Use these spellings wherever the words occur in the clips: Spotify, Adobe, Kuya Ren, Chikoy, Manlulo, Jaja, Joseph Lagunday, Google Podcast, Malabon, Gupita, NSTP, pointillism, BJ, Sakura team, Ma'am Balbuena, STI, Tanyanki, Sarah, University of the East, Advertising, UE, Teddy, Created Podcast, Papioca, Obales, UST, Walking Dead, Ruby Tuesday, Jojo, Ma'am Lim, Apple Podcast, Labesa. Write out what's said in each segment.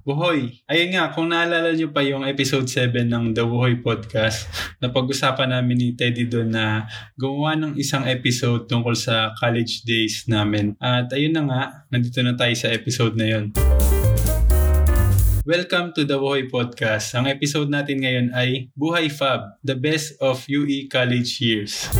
Wuhoy. Ayun nga, kung naalala nyo pa yung episode 7 ng The Wuhoy Podcast, napag-usapan namin ni Teddy doon na gumawa ng isang episode tungkol sa college days namin. At ayun na nga, nandito na tayo sa episode na yun. Welcome to The Wuhoy Podcast. Ang episode natin ngayon ay Buhay Fab, the best of UE college years.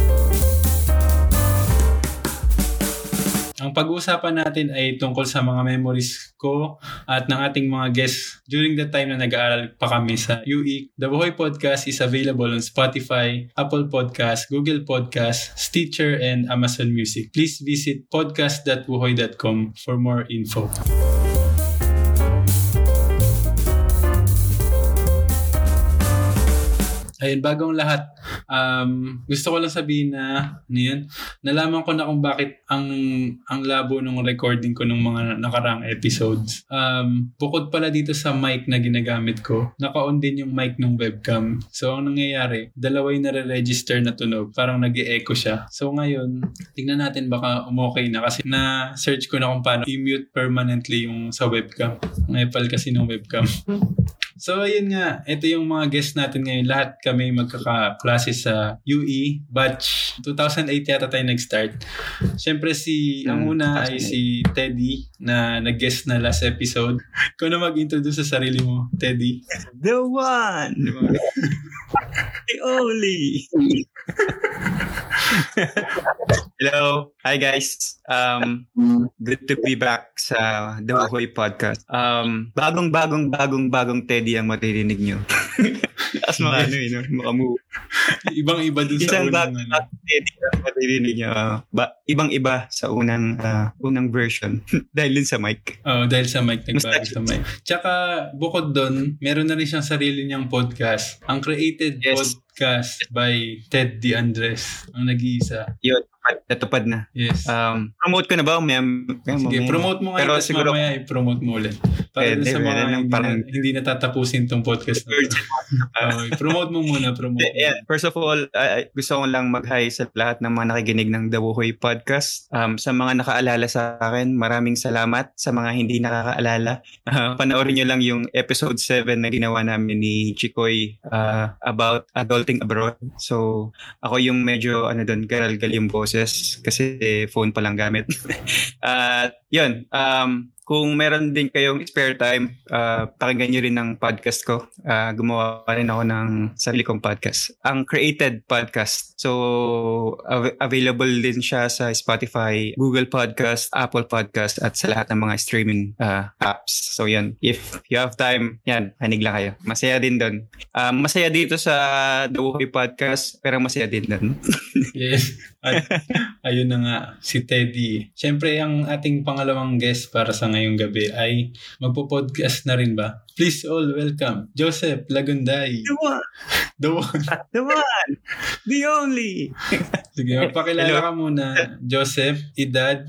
Ang pag-uusapan natin ay tungkol sa mga memories ko at ng ating mga guests during the time na nag-aaral pa kami sa UE. The Wuhoy Podcast is available on Spotify, Apple Podcast, Google Podcast, Stitcher, and Amazon Music. Please visit podcast.wuhoy.com for more info. Ayun, bagong lahat. Gusto ko lang sabihin na, ano yun, nalaman ko na kung bakit ang labo ng recording ko ng mga nakaraang episodes. Bukod pala dito sa mic na ginagamit ko, naka-on din yung mic ng webcam. So, ang nangyayari, dalawa yung nare-register na tunog. Parang nag-e-echo siya. So, ngayon, tingnan natin baka umokay na kasi na-search ko na kung paano i-mute permanently yung sa webcam. Ang epal kasi ng webcam. So, ayun nga. Ito yung mga guests natin ngayon. Lahat kami magkakaklase sa UE batch. 2008 yata tayo nag-start. Siyempre, ang una ay si Teddy na nag-guest na last episode. Ikaw na mag-introduce sa sarili mo, Teddy. The one! The only! Hello. Hi, guys. Good to be back sa The Wuhoy Podcast. Bagong Teddy ang matirinig nyo. As mga makamu. Ibang-iba dun sa unang Teddy ang matirinig nyo. Ibang-iba sa unang version. Dahil din sa mic. Dahil sa mic. Nagbago sa mic. Tsaka, bukod dun, meron na rin siyang sarili niyang podcast. Ang Created Podcast by Teddy Andres. Ang nag-iisa. Yun. Natupad na. Yes. Promote ko na ba? Sige, promote mo ngayon. Pero siguro, mamaya i-promote mo ulit. Para sa mga hindi natatapusin tong podcast na ito. Promote mo muna. Yeah. First of all, gusto ko lang mag-hi sa lahat ng mga nakikinig ng The Wuhoy Podcast. Sa mga nakaalala sa akin, maraming salamat. Sa mga hindi nakakaalala, panoorin nyo lang yung episode 7 na ginawa namin ni Chikoy about adulting abroad. So, ako yung medyo garalgal yung boses kasi phone palang gamit. Yun. Kung meron din kayong spare time, pakinggan nyo rin ng podcast ko. Gumawa rin ako ng sarili kong podcast. Ang Created Podcast. So, available din siya sa Spotify, Google Podcast, Apple Podcast, at sa lahat ng mga streaming apps. So, yun. If you have time, yan, hanig lang kayo. Masaya din doon. Masaya dito sa The Wuhoy Podcast, pero masaya din doon. Yes. At ayun na nga, si Teddy. Siyempre, ang ating pangalawang guest para sa ngayong gabi ay magpo-podcast na rin ba? Please all welcome Joseph Lagunday. The one. The only. Sige, magpakilala ka muna. Joseph, edad.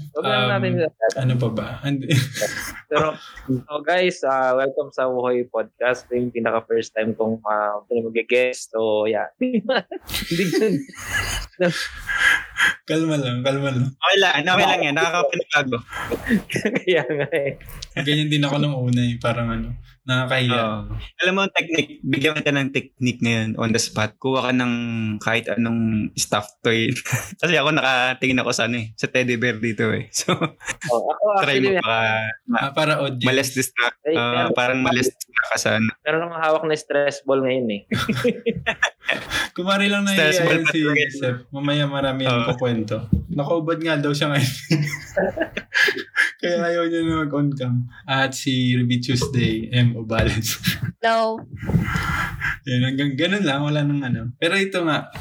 Ano pa ba? Pero, so guys, welcome sa Wuhoy Podcast. Ito yung pinaka-first time kong mag-guest. So, yeah. Kalma lang. Okay lang yan. Nakakapanibago. Kaya nga eh. Ganyan din ako nung una eh. Parang nakakahiya. Alam mo, technique. Bigyan kita ng technique ngayon on the spot. Kuha ka ng kahit anong stuffed toy. Kasi ako nakatingin ako sa teddy bear dito eh. So, try mo para audience. Malas distract. Parang malas distract ka sa Pero nang hawak na stress ball ngayon eh. Kumari lang na iyan si Joseph. Mamaya marami yung kukwento. Nakaubad nga daw siya ngayon. Kaya ayaw niya na mag-on-cam. At si Ruby Tuesday, M. Obales. Hello. Yan, hanggang ganun lang. Wala nang Pero ito nga.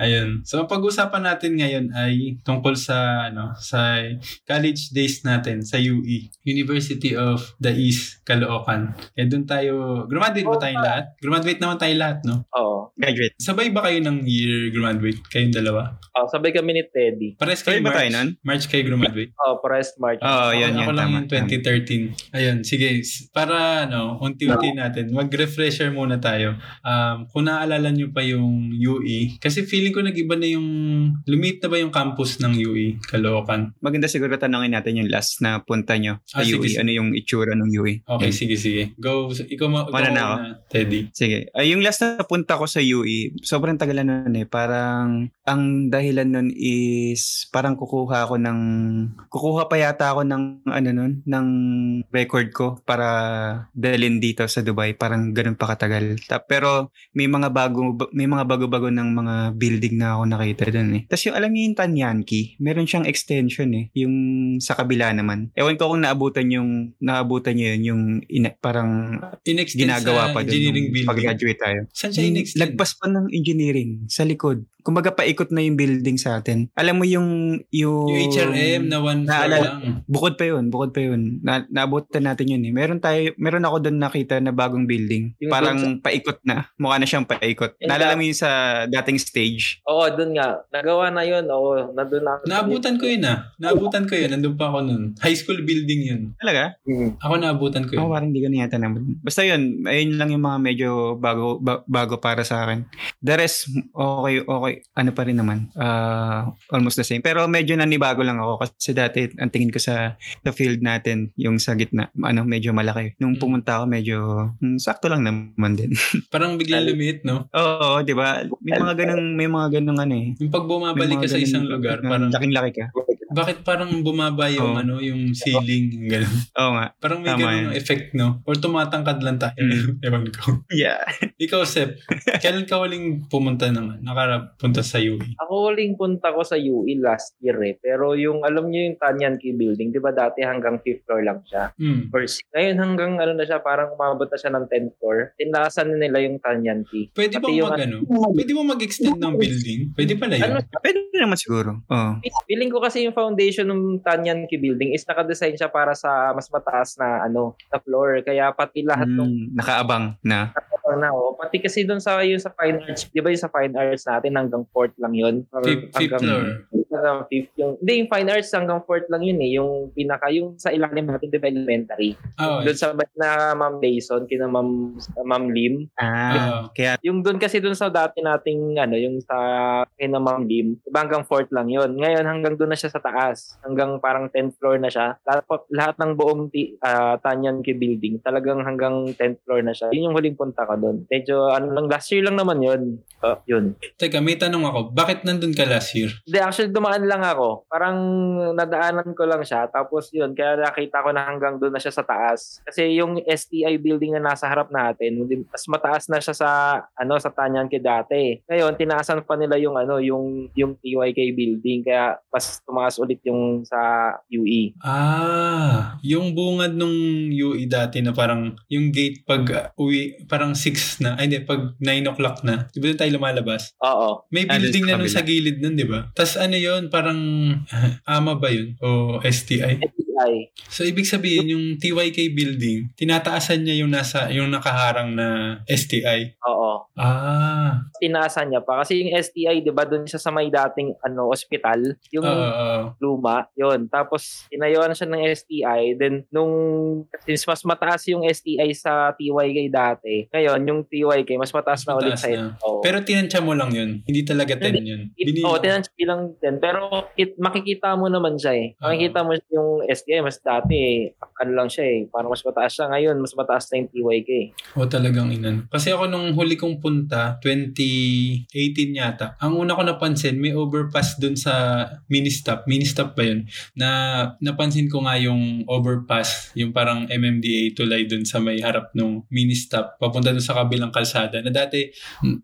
Ayun. So, ang pag-usapan natin ngayon ay tungkol sa sa college days natin sa UE, University of the East, Caloocan. Eh doon tayo, graduate ba tayong lahat? Graduate naman tayong lahat, no? Oo, graduate. Sabay ba kayo ng year graduate kayong dalawa? Oo, sabay kami ni Teddy. Pares kayo March? Tayo nun? March kayo graduate? Oo, pares March. Oo, yan yan. Ako lang yung 2013. Ayun, sige. Para unti-unti natin, mag-refresher muna tayo. Kung naaalala nyo pa yung UE, kasi feel feeling ko nag-iba na yung, lumit na ba yung campus ng UE, Caloocan? Maganda siguro tanongin natin yung last na punta nyo sa UE. Sige. Ano yung itsura ng UE? Okay, yeah. sige. Go. Ikaw na, Teddy. Sige. Yung last na punta ko sa UE, sobrang tagalan nun eh. Parang, ang dahilan nun is, parang kukuha pa yata ako ng, ano nun, ng record ko para dalhin dito sa Dubai. Parang ganun pa katagal. Pero, may mga bago-bago ng mga building na ako nakita doon eh. Tapos yung alam niyo yung Tanyanki, meron siyang extension eh, yung sa kabila naman. Ewan ko kung naabutan niyo yun, yung parang ginagawa pa doon pag-graduate tayo. Saan siya in-extend? Lagpas pa ng engineering sa likod. Kumbaga paikot na yung building sa atin. Alam mo yung HRM na one floor lang. Bukod pa yun. Naabutan natin yun eh. Meron ako doon nakita na bagong building. Yung parang paikot na. Mukha na siyang paikot. Naalala mo yun sa dating stage? Oo, doon nga. Nagawa na yun. Oo, nandun na. Naabutan ko yun. Nandun pa ako nun. High school building yun. Talaga? Mm-hmm. Ako naabutan ko yun. Parang hindi ko na yata naman. Basta yun. Ayun lang yung mga medyo bago para sa akin. The rest, okay. Ano pa rin naman. Almost the same. Pero medyo nanibago lang ako kasi dati ang tingin ko sa field natin yung sa gitna. Ano, medyo malaki. Nung pumunta ako, medyo sakto lang naman din. Parang biglang lumit, no? Oo, di ba? May mga ganung ano eh. Yung pag bumabalik ka sa isang lugar, parang laking-laki ka. Bakit parang bumaba yung ano, yung ceiling, ganun. Oo nga. Parang may ganung effect, no? Or tumatangkad lang tayo. Ewan ko. Yeah. Ikaw, Sep, kailan ka huling pumunta naman? Nakarapunta sa UE? Ako huling punta ko sa UE last year eh. Pero yung, alam niyo yung Tanyanki building, di ba dati hanggang 5th floor lang siya? First. Ngayon hanggang ano na siya, parang umabot na siya ng 10th floor. Tinaasan nila yung Tanyanki. Pwede mo mag-extend ng building? Pwede pala yun? Pwede naman siguro. Oh. Feeling ko kasi yung foundation ng Tanyanki building is nakadesign siya para sa mas mataas na ano na floor. Kaya pati lahat ng nakaabang na. Pati kasi doon sa yung sa fine arts, di ba yung sa fine arts natin hanggang 4th lang yun? Yung fine arts hanggang 4th lang yun eh. Yung pinaka, yung sa ilalim natin di ba elementary. Oh, doon sa na Ma'am Layson, kina Ma'am Lim. Ah, kaya yung doon kasi doon sa dati nating ano, yung sa kina Ma'am Lim, diba hanggang 4th lang yun. Ngayon hanggang doon na siya sa taas. Hanggang parang 10th floor na siya. Lahat ng buong Tanyanki building, talagang hanggang 10th floor na siya. Yun yung huling punta ka doon. Medyo ano lang, last year lang naman yun. Yun. Teka, may tanong ako. Bakit nandun ka last year? Actually, dumaan lang ako. Parang nadaanan ko lang siya. Tapos yun, kaya nakita ko na hanggang doon na siya sa taas. Kasi yung STI building na nasa harap natin, mas mataas na siya sa, ano, sa Tanyanki dati. Ngayon, tinaasan pa nila yung, ano, yung TYK building. Kaya, mas tumaas ulit yung sa UE. Ah, yung bungad nung UE dati na parang, yung gate pag uwi, parang 6 na, ay hindi, pag 9 o'clock na. Di ba doon tayo lumalabas? Oo. May building na nun sa gilid nun, di ba? Tas ano yun, parang AMA ba yun? O STI? STI. So, ibig sabihin, yung TYK building, tinataasan niya yung nakaharang na STI? Oo. Ah. Tinaasan niya pa. Kasi yung STI, di ba, doon siya sa may dating ano, ospital, yung luma, yun. Tapos, tinayuan siya ng STI. Then, since mas mataas yung STI sa TYK dati, ngayon, yung TYK, mas mataas na ulit sa'yo. Oh. Pero tinansya mo lang yun. Hindi talaga 10 yun. Oo, tinansya bilang 10. Pero makikita mo naman siya eh. Makikita mo yung STI, mas dati eh. Ano lang siya eh. Parang mas mataas siya. Ngayon, mas mataas na yung TYK. Oo, talagang inan. Kasi ako nung huli kong punta, 2018 yata, ang una ko napansin, may overpass dun sa Ministop. Ministop ba yun? Na napansin ko nga yung overpass, yung parang MMDA tulay dun sa may harap ng Ministop. Papunta dun sa kabilang kalsada. Na dati,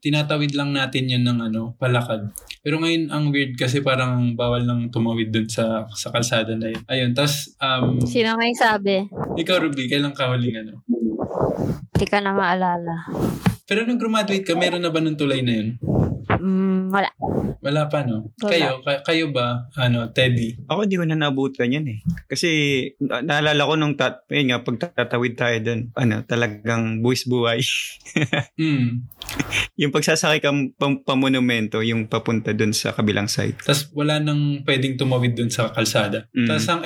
tinatawid lang natin yun ng ano, palakad. Pero ngayon, ang weird kasi parang bawal lang tumawid dun sa kalsada na yun. Ayun, tas... Sino may sabi? Ikaw, Ruby, kailan ka huling ano? Hindi ka na maalala. Pero nung graduate ka, meron na ba nung tulay na yun? Wala. Wala pa, no? Wala. Kayo ba, ano, Teddy? Ako, hindi ko na naabutan yan eh. Kasi, naalala ko nung ayun nga, pagtatawid tayo dun, ano, talagang buwis buhay. Yung pagsasakay kang pamonumento, yung papunta dun sa kabilang side. Tapos, wala nang pwedeng tumawid dun sa kalsada. Tapos, ang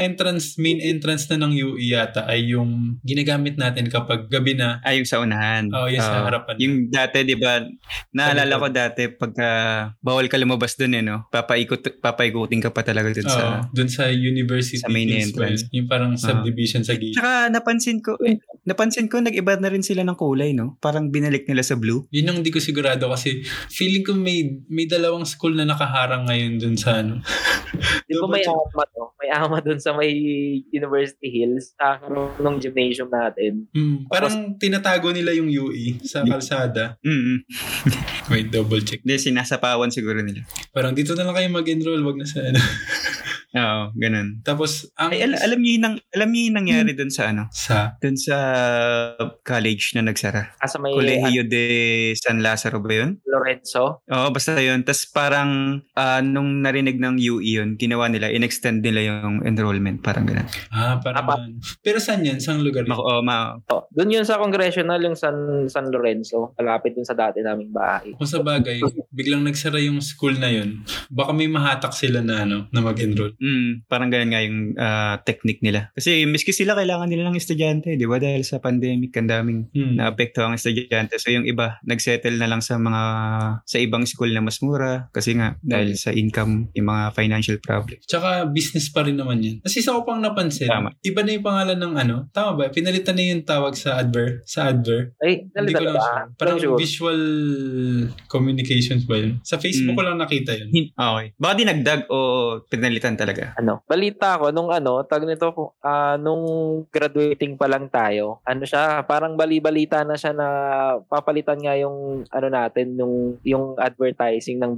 main entrance na ng UE yata ay yung ginagamit natin kapag gabi na. Ay, yung sa unahan. Yung sa harapan. Yung dati, di ba, naalala ko dati, pagka bawal ka lumabas dun eh, no? Papaikutin ka pa talaga dun sa... Dun sa university. Sa main entrance. Yung parang subdivision sa gate. Tsaka napansin ko nag-iba na rin sila ng kulay, no? Parang binalik nila sa blue. Yun yung hindi ko sigurado kasi feeling ko may dalawang school na nakaharang ngayon dun sa ano. Di ba may ama to? May ama dun sa may University Hills sa nung gymnasium natin. Parang tinatago nila yung UE sa kalsada. Wait, double check. Hindi, sinasapawan siguro nila. Parang dito na lang kayo mag-enroll, wag na sa ano. Oo, ganun. Tapos, alam niyo yung nangyari doon sa ano? Doon sa college na nagsara. Sa may Colegio de San Lazaro ba yun? Lorenzo? Oo, basta yun. Tapos parang nung narinig ng UE yun, ginawa nila, in-extend nila yung enrollment. Parang ganun. Parang Pero saan yan? Saan lugar yun? Doon yun sa Congressional, yung San Lorenzo. Malapit dun sa dati naming bahay. Kung sa bagay, biglang nagsara yung school na yun, baka may mahatak sila na, ano, na mag-enroll. Parang ganyan nga yung technique nila. Kasi miski sila kailangan nila ng estudyante, di ba? Dahil sa pandemic, ang daming naapekto ang estudyante. So yung iba, nagsettle na lang sa ibang school na mas mura. Kasi nga, dahil sa income, yung mga financial problem. Tsaka business pa rin naman yun. Kasi sa ko pang napansin, iba na yung pangalan ng ano. Tama ba? Pinalitan na yung tawag sa adver. Ay, nalitan na ba? Parang Visual Communications ba yun? Sa Facebook ko lang nakita yun. Okay. Baka dinagdag o pinalitan talaga. Ano? Balita ko nung nung graduating pa lang tayo. Ano siya, parang bali-balita na siya na papalitan nga yung ano natin yung advertising ng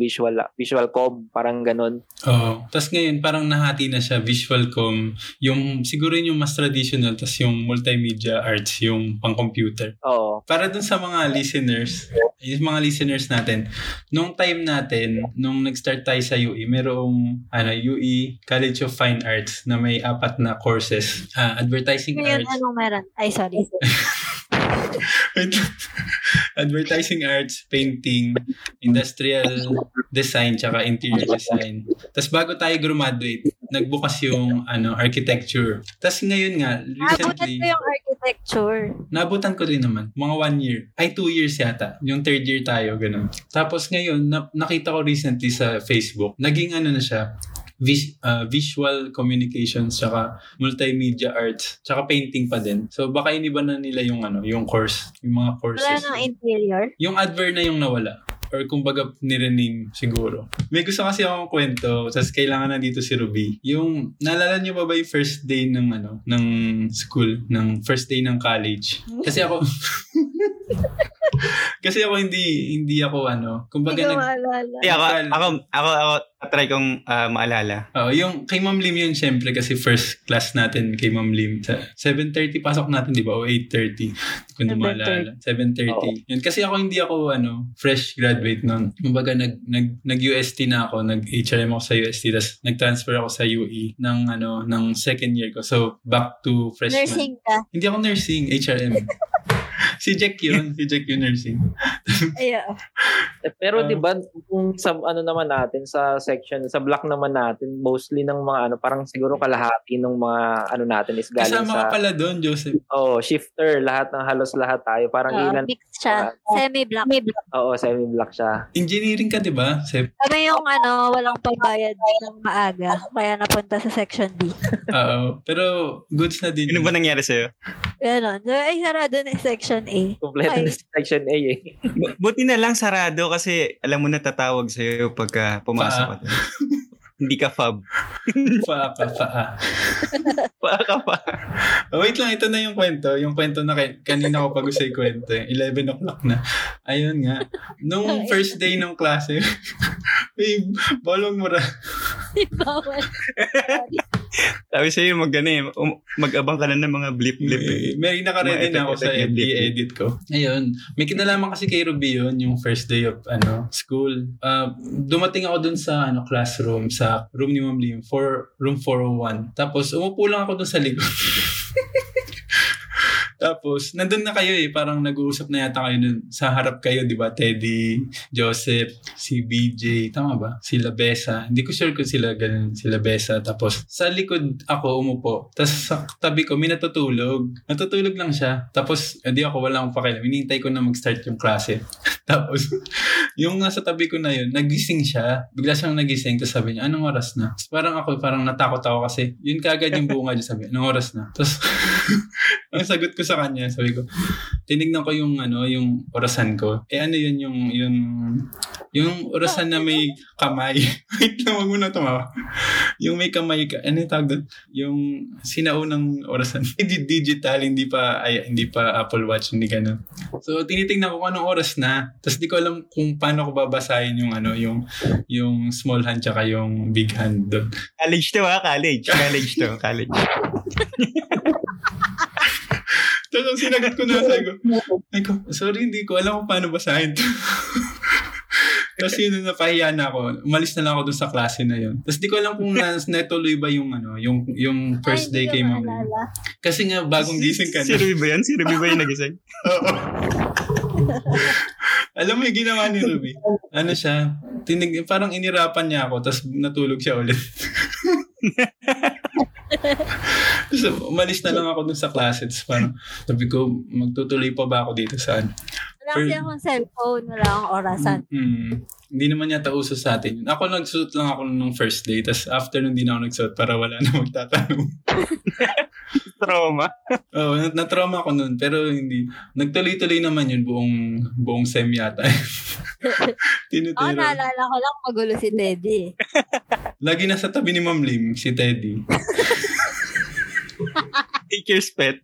Visualcom, parang ganun. Oo. Tapos ngayon parang nahati na siya Visualcom, yung siguro yung mas traditional, tapos yung Multimedia Arts, yung pang-computer. Oo. Para dun sa mga listeners, natin, nung time natin, nung nag-start tayo sa UE, merong UE College of Fine Arts na may 4 na courses. Advertising Arts. Anong meron? Ay, sorry. Advertising Arts, Painting, Industrial Design, tsaka Interior Design. Tapos bago tayo graduate, nagbukas yung Architecture. Tapos ngayon nga, recently... Nabutan ko yung Architecture. Nabutan ko rin naman. Mga 1 year. Ay, 2 years yata. Yung 3rd year tayo, ganun. Tapos ngayon, nakita ko recently sa Facebook, naging na siya, Visual Communications tsaka Multimedia Arts tsaka Painting pa din. So baka iniba na nila yung yung course, yung mga courses. Wala ng interior? Yung advert na yung nawala. Or kumbaga nirename siguro. May gusto kasi akong kwento, tapos kailangan na dito si Ruby. Yung, naalala niyo ba yung first day ng ng school, ng first day ng college? Kasi ako... Kasi ako hindi ako kumbaga ako try kong maalala. Oh, yung kay Ma'am Lim yun syempre kasi first class natin kay Ma'am Lim. 7:30 pasok natin, di ba? O 8:30 kung maalala. 7:30. Oh. Yun kasi ako hindi ako fresh graduate noon. Kumbaga nag UST na ako, nag HRM ako sa UST, tapos nag-transfer ako sa UE ng ng 2nd year ko. So back to freshman. Nursing ka? Hindi ako nursing, HRM. Si Jack yun nursing. Yeah. Pero diba, kung sa naman natin, sa section, sa block naman natin, mostly ng mga parang siguro kalahati ng mga natin is galing kasama sa... Kasama ka pala doon, Joseph. Oo, shifter. Halos lahat tayo. Parang ilan... Mixed siya. Semi-block. Oo, semi-block siya. Engineering ka, diba? Kami yung walang pagbayad ng maaga. Kaya napunta sa section B. Oo. Pero goods na din. Ano ba nangyari sa'yo? Ganon. Ay, sarado na section A. Kompleto na section A eh. Buti na lang sarado kasi alam mo na tatawag sa'yo pagka pumasok ka. Hindi ka fab. Paa ka pa. Wait lang, ito na yung kwento. Yung kwento na kanina ko pag-usay kwento. 11 o'clock na. Ayun nga. Nung first day ng klase, babe, balong mura. Bawal. Sabi sa'yo, mag-abang ka na ng mga blip-blip. May nakaredy na ako sa edit ko. Ayun. May kinalaman kasi kay Ruby yun, yung first day of school. Dumating ako dun sa classroom, sa room ni Ma'am Lim, room 401. Tapos umupo lang ako dun sa likod. Tapos, nandun na kayo eh. Parang nag-uusap na yata kayo nun. Sa harap kayo, di ba? Teddy, Joseph, si BJ. Tama ba? Si Labesa. Hindi ko sure kung sila ganun. Si Labesa. Tapos, sa likod ako umupo. Tapos, sa tabi ko, may natutulog. Natutulog lang siya. Tapos, hindi ako walang pakialam. Hinihintay ko na mag-start yung klase. Tapos, yung nasa tabi ko na yun, nagising siya. Bigla siyang nagising. Tapos sabi niya, anong oras na? Tapos, parang ako, parang natakot ako kasi. Yun kaagad yung bunga niya. Sabi, anong oras na? Tapos, ang sagot ko sa kanya, sabi ko, tinignan ko yung ano, yung orasan ko. Eh ano yun, yung orasan na may kamay. Wait lang, wag mo na tumawa. Yung may kamay ka, ano yung tawag doon? Yung sinaunang orasan. Digital, hindi pa Apple Watch, hindi ganun. So, tinitignan ko anong oras na. Tapos di ko alam kung paano ko babasahin yung ano, yung small hand tsaka yung big hand doon. College to ha, college. College to, college. Tapos ang sinagot ko na, sabi ko, sorry, hindi ko alam kung paano basahin ito. Tapos yun, napahiya na ako. Umalis na lang ako dun sa klase na yun. Tapos di ko alam kung natuloy ba yung ano, yung first day kay Ma'am Lim. Kasi nga, bagong gising ka na. Si Ruby ba yan? Si Ruby ba yung nagising? Oo. Alam mo yung ginawa ni Ruby? Ano siya? Parang inirapan niya ako, tapos natulog siya ulit. So, umalis na lang ako dun sa klase. Tapos parang, sabi ko, magtutuloy pa ba ako dito saan? Wala kasi akong cellphone, wala akong orasan. Hindi naman yata uso sa atin yun. Ako nagsuot lang ako nung first day, tapos after nun din ako nagsuot para wala na magtatanong. Trauma? Oo, na-trauma ako nun, pero hindi. Nagtuloy-tuloy naman yun buong sem yata. Oo, naalala ko lang magulo si Teddy. Lagi nasa tabi ni Ma'am Lim, si Teddy. Take your spit.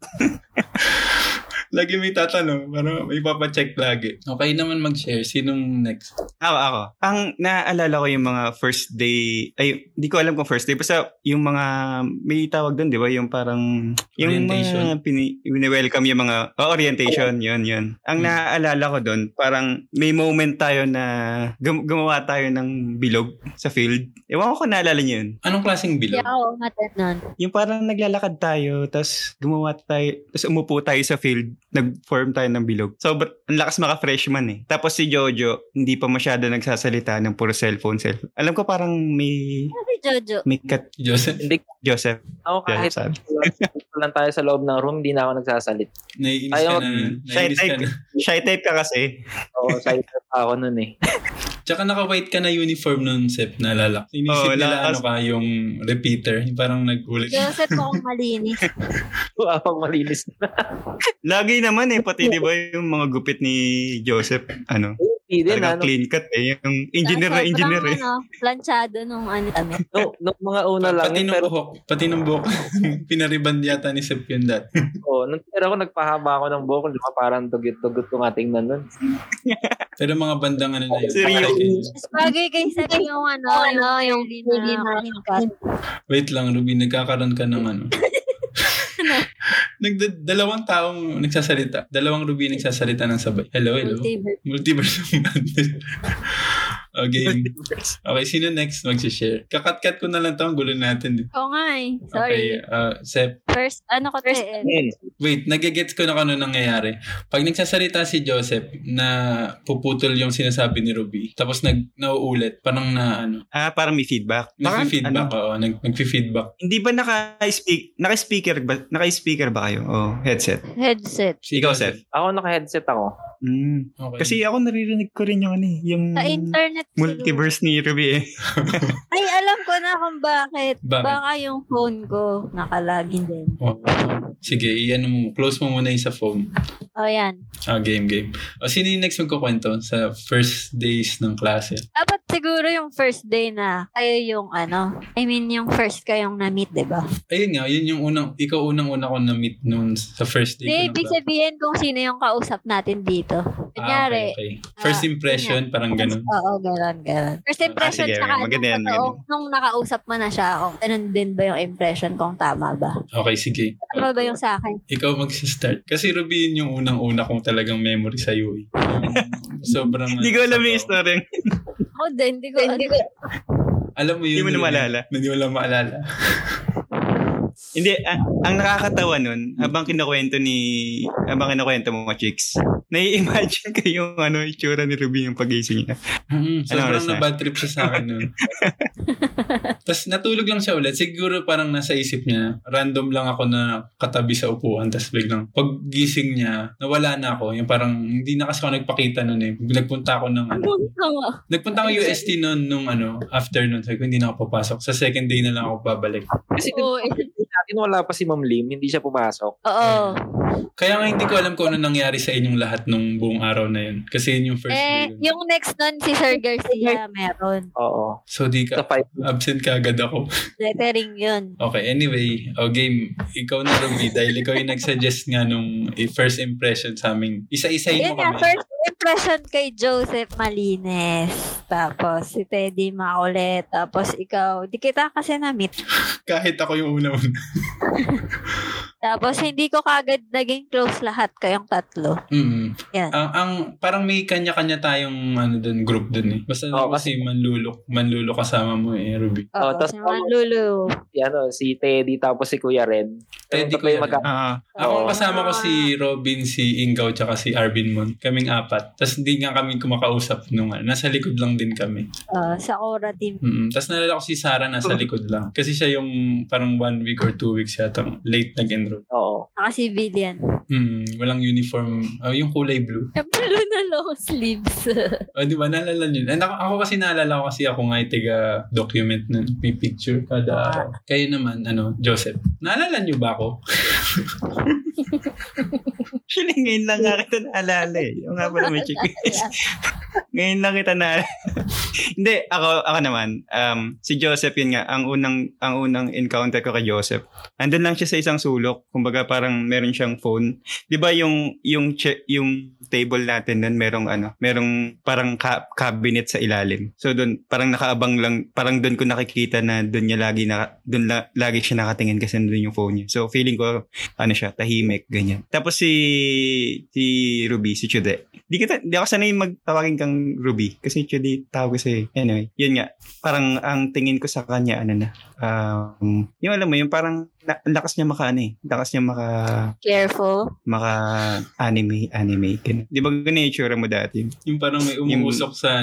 Lagi may tatanong, parang may papacheck lagi. Okay naman mag-share. Sinong next? Ako. Ang naaalala ko yung mga first day, ay, di ko alam kung first day, basta yung mga, may tawag doon, di ba? Yung parang, yung mga, welcome yung mga, orientation, yun. Ang naaalala ko doon, parang may moment tayo na, gumawa tayo ng bilog sa field. Ewan ko naalala niyo yun. Anong klaseng bilog? Yung parang naglalakad tayo, tapos gumawa tayo, tapos umupo tayo sa field. Nag-form tayo ng bilog. So, ang lakas maka-freshman eh. Tapos si Jojo, hindi pa masyado nagsasalita ng puro cellphone. Alam ko parang may... Si Jojo. May kat... Joseph? Hindi. Joseph. Ako kahit lang tayo sa loob ng room, hindi na ako nagsasalit. Naiinis ka na. Shy type ka kasi. Oo, shy type ako nun eh. Tsaka naka-white ka na uniform nun, Sep, naalala. Inisip nila ano ka, yung repeater. Parang nag-ulit. Joseph, mukhang malinis. Mukhang malinis na. Lagi naman eh, pati diba yung mga gupit ni Joseph, ano? Talagang clean cut eh. Yung engineer na engineer eh. Planchado nung ano. Nung mga una lang. Pati nung buhok. Pinariband yata ni Sep yun dati. Oo. Nung tira ko, nagpahaba ako ng buhok. Parang tugot-tugot kung ating nanon. Pero mga bandang ano na yun. Bagay kaysa yung ano, yung linahin ka. Wait lang, Ruby. Nagkakaroon ka ng ano. Dalawang taong nagsasalita. Dalawang Ruby nagsasalita ng sabay. Hello. Multiverse. Okay. Okay, sino next mag-share? Kakat-kat ko na lang ito. Ang gulo natin. Oo nga eh. Sorry. Okay, Sep. First. Wait, nag-gets ko na kung ano nangyayari. Pag nagsasalita si Joseph na puputol yung sinasabi ni Ruby, tapos nauulit, parang na ano. Parang may feedback. Nag-feedback, ano? Oo. Nag-feedback. Hindi ba naka-speaker ba kayo? Oh, headset. Ikaw, Seth. Ako, naka-headset ako. Okay. Kasi ako naririnig ko rin yung ano eh. Yung sa internet. Multiverse ni Ruby eh. Ay, alam ko na kung bakit. Baka yung phone ko nakalagin din. Oh. Sige, iyan mo. Close mo muna yung sa phone. Oh, yan. Game. O, sino yung next magkukwento sa first days ng klase? Dapat siguro yung first day na kayo yung ano. I mean, yung first kayong na-meet, diba? Ayun nga, yun yung unang-una ko na-meet noon sa first day. Di, ibig sabihin kung sino yung kausap natin dito. Kanyari. Okay. First impression, parang ganun. Oo, ganun. First impression, saka nung nakausap mo na siya, ganun din ba yung impression kung tama ba? Okay, sige. Tama ba yung sa akin? Ikaw mag-start. Kasi Ruby, yun yung unang-una kong talagang memory sa UE. Sobrang... Hindi ko alam yung story. Ako din, hindi ko alam. Alam mo yun. Hindi mo maalala. Hindi, ang nakakatawa nun, habang kinakwento mo mga chicks, nai-imagine ko yung itsura ni Ruby yung pag-ising niya. Sobrang na bad trip siya sa akin nun. Tapos natulog lang siya ulit. Siguro parang nasa isip niya, random lang ako na katabi sa upuan. Tapos biglang pag-gising niya, nawala na ako. Yung parang hindi na kasi ako nagpakita nun eh. Nagpunta ako ng UST nun nung afternoon. Sabi ko, hindi na ako papasok. Sa second day na lang ako babalik. Kasi natin wala pa si Ma'am Lim, hindi siya pumasok. Oo. Kaya nga hindi ko alam kung ano nangyari sa inyong lahat nung buong araw na yun. Kasi yun yung first day. Yung next nun, si Sir Garcia meron. Oo. So di ka, absent ka agad ako. Lettering yun. Okay, anyway. O game, ikaw na Ruby dahil ikaw yung nagsuggest nga nung first impression sa aming. Isa-isahin mo kami. First impression kay Joseph Malines. Tapos si Teddy Makulit. Tapos ikaw, di kita kasi na-meet. Kahit ako yung una-una. Tapos hindi ko kaagad naging close lahat kayong tatlo. Mm-hmm. Yan. Ang parang may kanya-kanya tayong group dun eh. Basta kasi Manlulo kasama mo eh, Ruby. Oo, si Manlulo. Si Teddy tapos si Kuya Ren. Teddy ko yung Ako kasama ko si Robin, si Ingaw, tsaka si Arvin Mon. Kaming apat. Tapos hindi nga kami kumakausap nung nasa likod lang din kami. Sa Aura team. Mm-hmm. Tapos nalala ko si Sarah nasa likod lang. Kasi siya yung parang 1 week or 2 weeks yatang late nag-enroll. Oo. Saka civilian. Walang uniform. Yung kulay blue. Blue na long sleeves. Di ba? Naalala yun. And ako kasi naalala ko kasi ako nga tiga-document na picture kada araw. Kayo naman, Joseph. Naalala nyo ba ako? Actually, ngayon lang nga kita naalala eh. Yung nga pala may chickies. Ngayon lang kita naalala. Hindi, ako naman. Si Joseph, yun nga, ang unang encounter ko kay Joseph. Andun lang siya sa isang sulok. Kumbaga parang meron siyang phone. Di ba yung table natin nun, merong parang cabinet sa ilalim. So doon, parang nakaabang lang, parang doon ko nakikita na doon niya lagi siya nakatingin kasi doon yung phone niya. So feeling ko, siya, tahimik, ganyan. Tapos si Ruby, si Chudé. Di ako sanay magtawagin kang Ruby kasi Chudé tawag kasi. Anyway, yun nga. Parang ang tingin ko sa kanya, yung alam mo, yung parang lakas niya maka careful. Maka anime. Ganun. Di ba ganun yung itsura mo dati? Yung parang may umuusok sa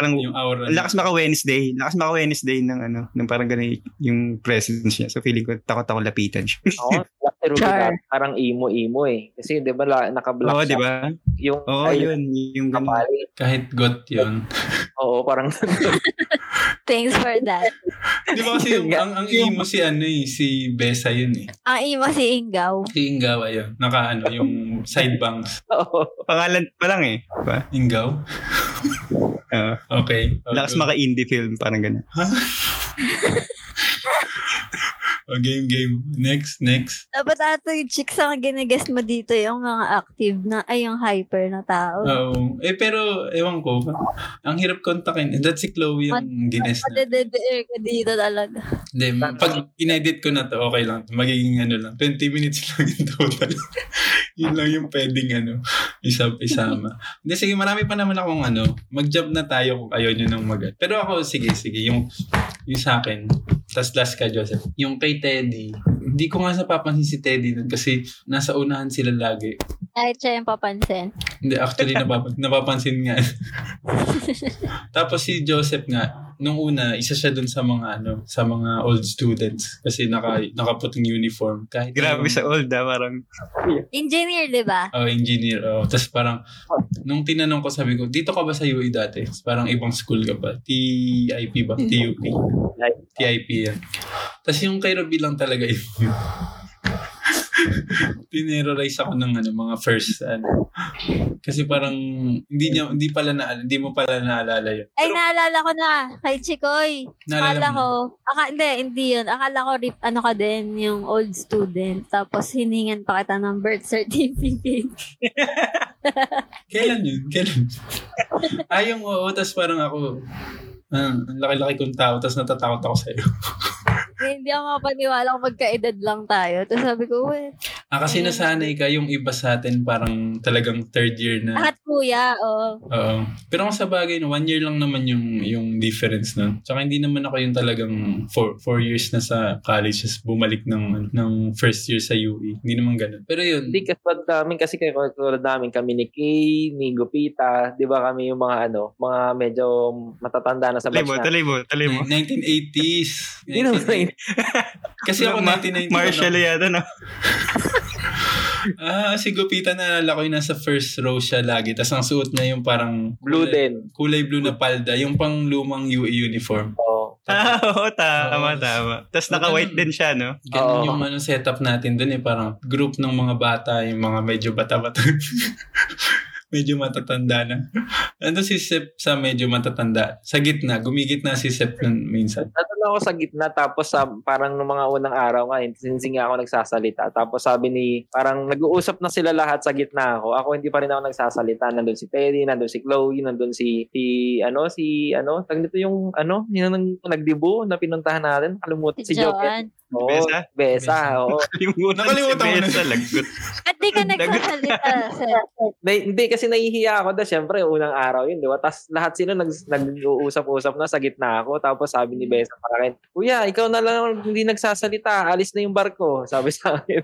parang, yung aura. Lakas maka Wednesday ng parang ganun yung presence niya. So feeling ko, takot ako lapitan siya. Parang emo eh. Kasi di ba naka-black siya? Diba? Yung kapali. Kahit got yun. Oo, parang thanks for that. Di ba kasi ang emo si Besa yun eh. Ang emo si Ingaw. Si Ingaw, ayun. Yung side bangs. Oo. Pangalan pa lang eh. Ba? Ingaw? Okay. Lakas maka-indie film, parang gano'n. Huh? O, game. Next. Dapat ato yung chicks ang ginaguest mo dito, yung mga active na, yung hyper na tao. Oo. Pero, ewan ko, ang hirap kontakin. That's si Chloe yung gines na. Madadadair ka dito talaga. Hindi, pag in-edit ko na to, okay lang. Magiging 20 minutes lang in total. Yun lang yung pwedeng isama. Hindi, sige, marami pa naman akong mag-job na tayo kung ayaw nyo ng mag-ad. Pero ako, sige, yung sa akin. Tapos last ka, Joseph. Yung kay Teddy, hindi ko nga napapansin si Teddy nun kasi nasa unahan sila lagi. Kahit siya yung papansin. Hindi, actually, napapansin nga. Tapos si Joseph nga, nung una, isa siya dun sa mga old students kasi nakaputing uniform. Kahit grabe sa old, parang engineer, di ba? Oh, engineer. Oh. Tapos parang, nung tinanong ko, sabi ko, dito ka ba sa UE dati? Parang ibang school ka ba? TIP ba? TUP? TIP yan. Tapos yung kay Ruby lang talaga yun. Tinerorize ako ng mga first kasi parang hindi mo pala naalala yun. Pero, naalala ko na kay Chikoy. Naalala ko. Hindi yun. Akala ko rip ka din yung old student tapos hiningan pa kita ng birth certificate. Kailan yun? Yung oo, tapos parang ako ang laki-laki kong tao tapos natatakot ako sa'yo. Hindi ako mapaniwala kung magkaedad lang tayo. Tapos sabi ko, Kasi nasanay ka, yung iba sa atin parang talagang third year na. Lahat kuya, oo. Oo. Pero sa bagay, 1 year lang naman yung difference na. Tsaka hindi naman ako yung talagang four years na sa college as bumalik ng first year sa UE. Hindi naman ganun. Pero yun. Hindi katulad namin kasi katulad namin kami ni Kay, ni Gupita, di ba kami yung mga mga medyo matatanda na sa batch na. Talay mo. 1980s. Hindi naman. Kasi ako 1990. Marshall yata na. Si Gupita na lako yung nasa first row siya lagi. Tapos ang suot niya yung parang blue din. Kulay blue na palda. Yung pang lumang UE uniform. Oo. Tama. Tapos naka-white din siya, no? Ganun yung setup natin dun eh. Parang group ng mga bata. Yung mga medyo bata-bata. Medyo matatanda na. Ando si Sep sa medyo matatanda. Sa gitna. Gumigit na si Sep minsan. Nandun ako sa gitna. Tapos parang nung mga unang araw nga, sinising ako nagsasalita. Tapos sabi ni, parang nag-uusap na sila lahat sa gitna ako. Ako hindi pa rin ako nagsasalita. Nandun si Teddy, nandun si Chloe, nandun si tag dito yung, yung nagdibo na pinuntahan natin. Kalimutan si Jojo. Oh, Besa. Oo. Nakalimutan mo na sa lagot. At di ka nagsasalita. Hindi kasi nahihiya ako. Dahil syempre, unang araw yun, di ba? Tapos lahat sila nag-uusap-usap na sa gitna ako. Tapos sabi ni Besa sa akin, Kuya, ikaw na lang hindi nagsasalita. Alis na yung barko. Sabi sa akin.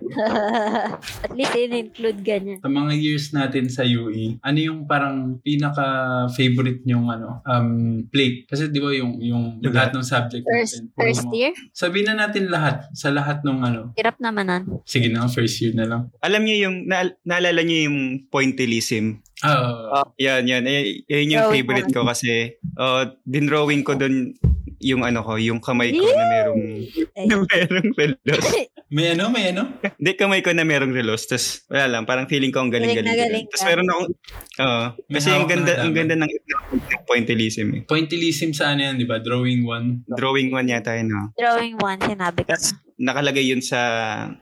At least in-include ganyan. Sa mga years natin sa UE, ano yung parang pinaka-favorite nyong plate? Kasi di ba yung lahat ng subject natin? First year? Sabihin na natin lahat. Sa lahat ng Hirap naman nun. Sige na, first year na lang. Alam niyo yung, naalala niyo yung pointillism? Oo. Yan. Yan yung favorite ko kasi dinrawing ko dun yung yung kamay ko na merong relos. May ano? Hindi, kamay ko na merong relos. Tapos, wala lang, parang feeling ko ang galing-galing. Tapos meron akong, kasi ang ganda ng pointillism. Eh. Pointillism sa ano yan, di ba? Drawing 1? Drawing 1 yata yun, Drawing 1, sinabi ko. Nakalagay yun sa,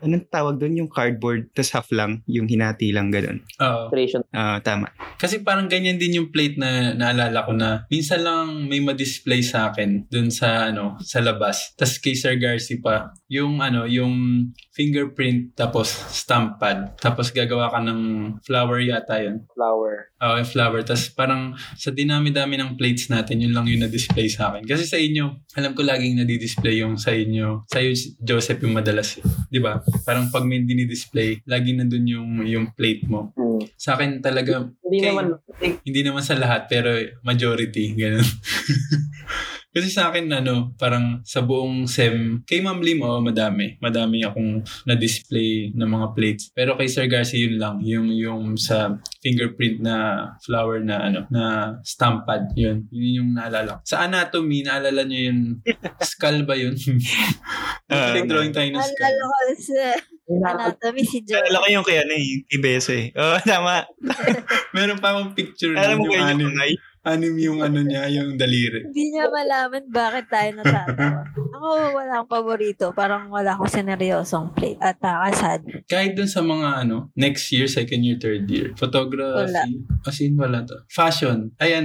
anong tawag doon? Yung cardboard, tas half lang, yung hinati lang, ganun. Tama. Kasi parang ganyan din yung plate na naalala ko na minsan lang may ma-display sa akin doon sa, sa labas. Tas kay Sir Garcia pa, yung fingerprint, tapos stamp pad. Tapos gagawa ka ng flower yata yun. Flower. Yung flower. Tas parang sa dinami-dami ng plates natin, yun lang yung na-display sa akin. Kasi sa inyo, alam ko laging na-display yung sa inyo, sa'yo, Joseph, yung madalas, di ba? Parang pag may dinidisplay, lagi nandun yung plate mo. Sa akin talaga, hindi naman sa lahat, pero majority, ganun. Kasi sa akin, parang sa buong SEM, kay Ma'am Lim, madami akong na-display ng mga plates. Pero kay Sir Garcia, yun lang, yung sa fingerprint na flower na, na stamp pad, yun yung naalala. Sa anatomy, naalala nyo yun, skull ba yun? Drawing tayo ng skull. Naalala ko anatomy si Joe. Naalala ko yung kaya na yung Besa eh. Oo, tama. Meron pa akong picture na yung anim yung niya, yung daliri. Hindi niya malaman bakit tayo natatawa. Ako, wala akong paborito. Parang wala akong seneryosong plate at sad. Kahit dun sa mga next year, second year, third year. Photography. As in, wala to. Fashion. Ay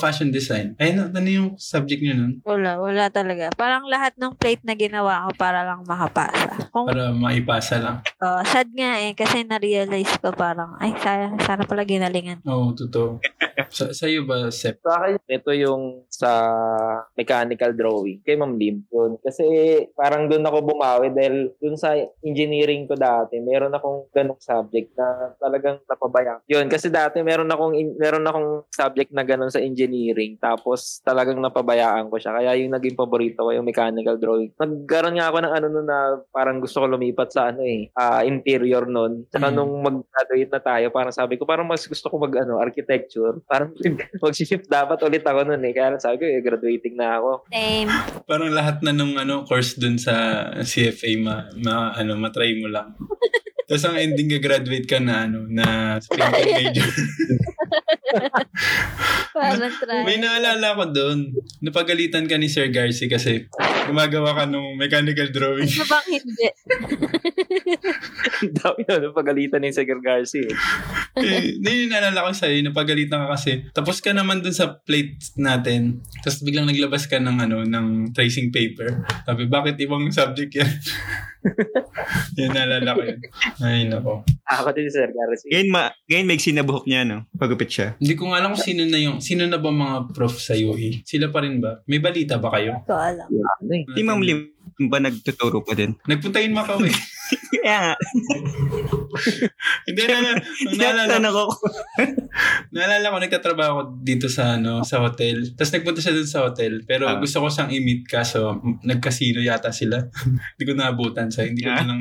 fashion design. Ay ano yung subject nyo nun? Wala talaga. Parang lahat ng plate na ginawa ko para lang makapasa. Para maipasa lang. Sad nga eh. Kasi na-realize ko parang, sana pala ginalingan. Totoo. Sa'yo ba, Sep? Sa akin, ito yung sa mechanical drawing kay Ma'am Lim. Yun. Kasi parang doon ako bumawi dahil doon sa engineering ko dati, meron akong ganong subject na talagang napabayaan. Yun, kasi dati meron akong subject na ganon sa engineering tapos talagang napabayaan ko siya. Kaya yung naging paborito ko yung mechanical drawing. Nagkaroon nga ako ng na parang gusto ko lumipat sa interior nun. Saka nung mag-graduate na tayo, parang sabi ko, parang mas gusto ko mag architecture. Parang mag-shift dapat ulit ako nun eh. Kaya sabi ko, graduating na ako. Same. Parang lahat na nung course dun sa CFA matry mo lang. Tapos ang ending graduate ka na na painting major. Parang try. May naalala ko dun. Napagalitan ka ni Sir Garcia kasi gumagawa ka ng mechanical drawing. Ano bang hindi? Ang dami napagalitan ni Sir Garcia. Nininanala ko sa'yo, napagalitan ka kasi. Tapos ka naman dun sa plate natin. Tapos biglang naglabas ka ng, ng tracing paper. Sabi, bakit ibang subject yan? Yun, naalala ko yun. Ay, nako. Ako din, Sir Garcia. Ngayon may sinabuhok niya, no? Pagupit siya. Hindi ko nga alam kung sino na ba mga prof sa UE? Sila pa rin ba? May balita ba kayo? Ito alam. Si Ma'am Lim ba nagtuturo pa din? Nagpuntahin Macau eh. Kaya nga. Hindi, naalala ko, nagtatrabaho ko dito sa, sa hotel. Tapos nagpunta siya dun sa hotel. Pero gusto ko siyang i-meet kaso nagkasino yata sila. Hindi ko naabutan siya. Hindi ko na lang,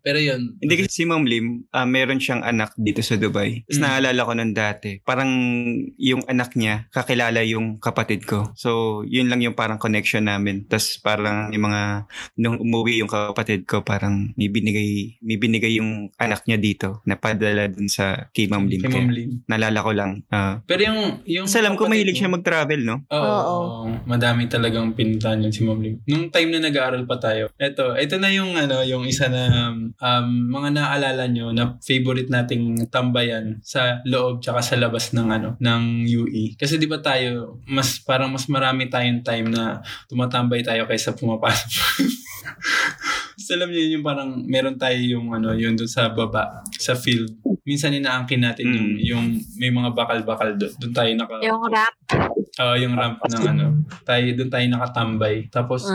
Pero yun. Hindi kasi si Ma'am Lim, meron siyang anak dito sa Dubai. Tapos naalala ko nun dati. Parang yung anak niya, kakilala yung kapatid ko. So, yun lang yung parang connection namin. Tapos parang yung mga, nung umuwi yung kapatid ko, parang may binigay yung anak niya dito na padala dun sa kay Ma'am Lim. Nalala ko lang. Pero yung alam ko mahilig siya mag-travel, no? Oo. Madami talagang pinuntahan yun si Ma'am Lim. Nung time na nag-aaral pa tayo, ito na yung, yung isa na mga naaalala nyo na favorite nating tambayan sa loob tsaka sa labas ng, ng UE. Kasi di ba tayo, mas marami tayong time na tumatambay tayo kaysa pumapasok. Alam niyo yung parang meron tayo yung yun doon sa baba sa field. Minsan inaangkin natin yung may mga bakal-bakal doon. Doon tayo yung ramp. Oo, yung ramp ng doon tayo nakatambay. Tapos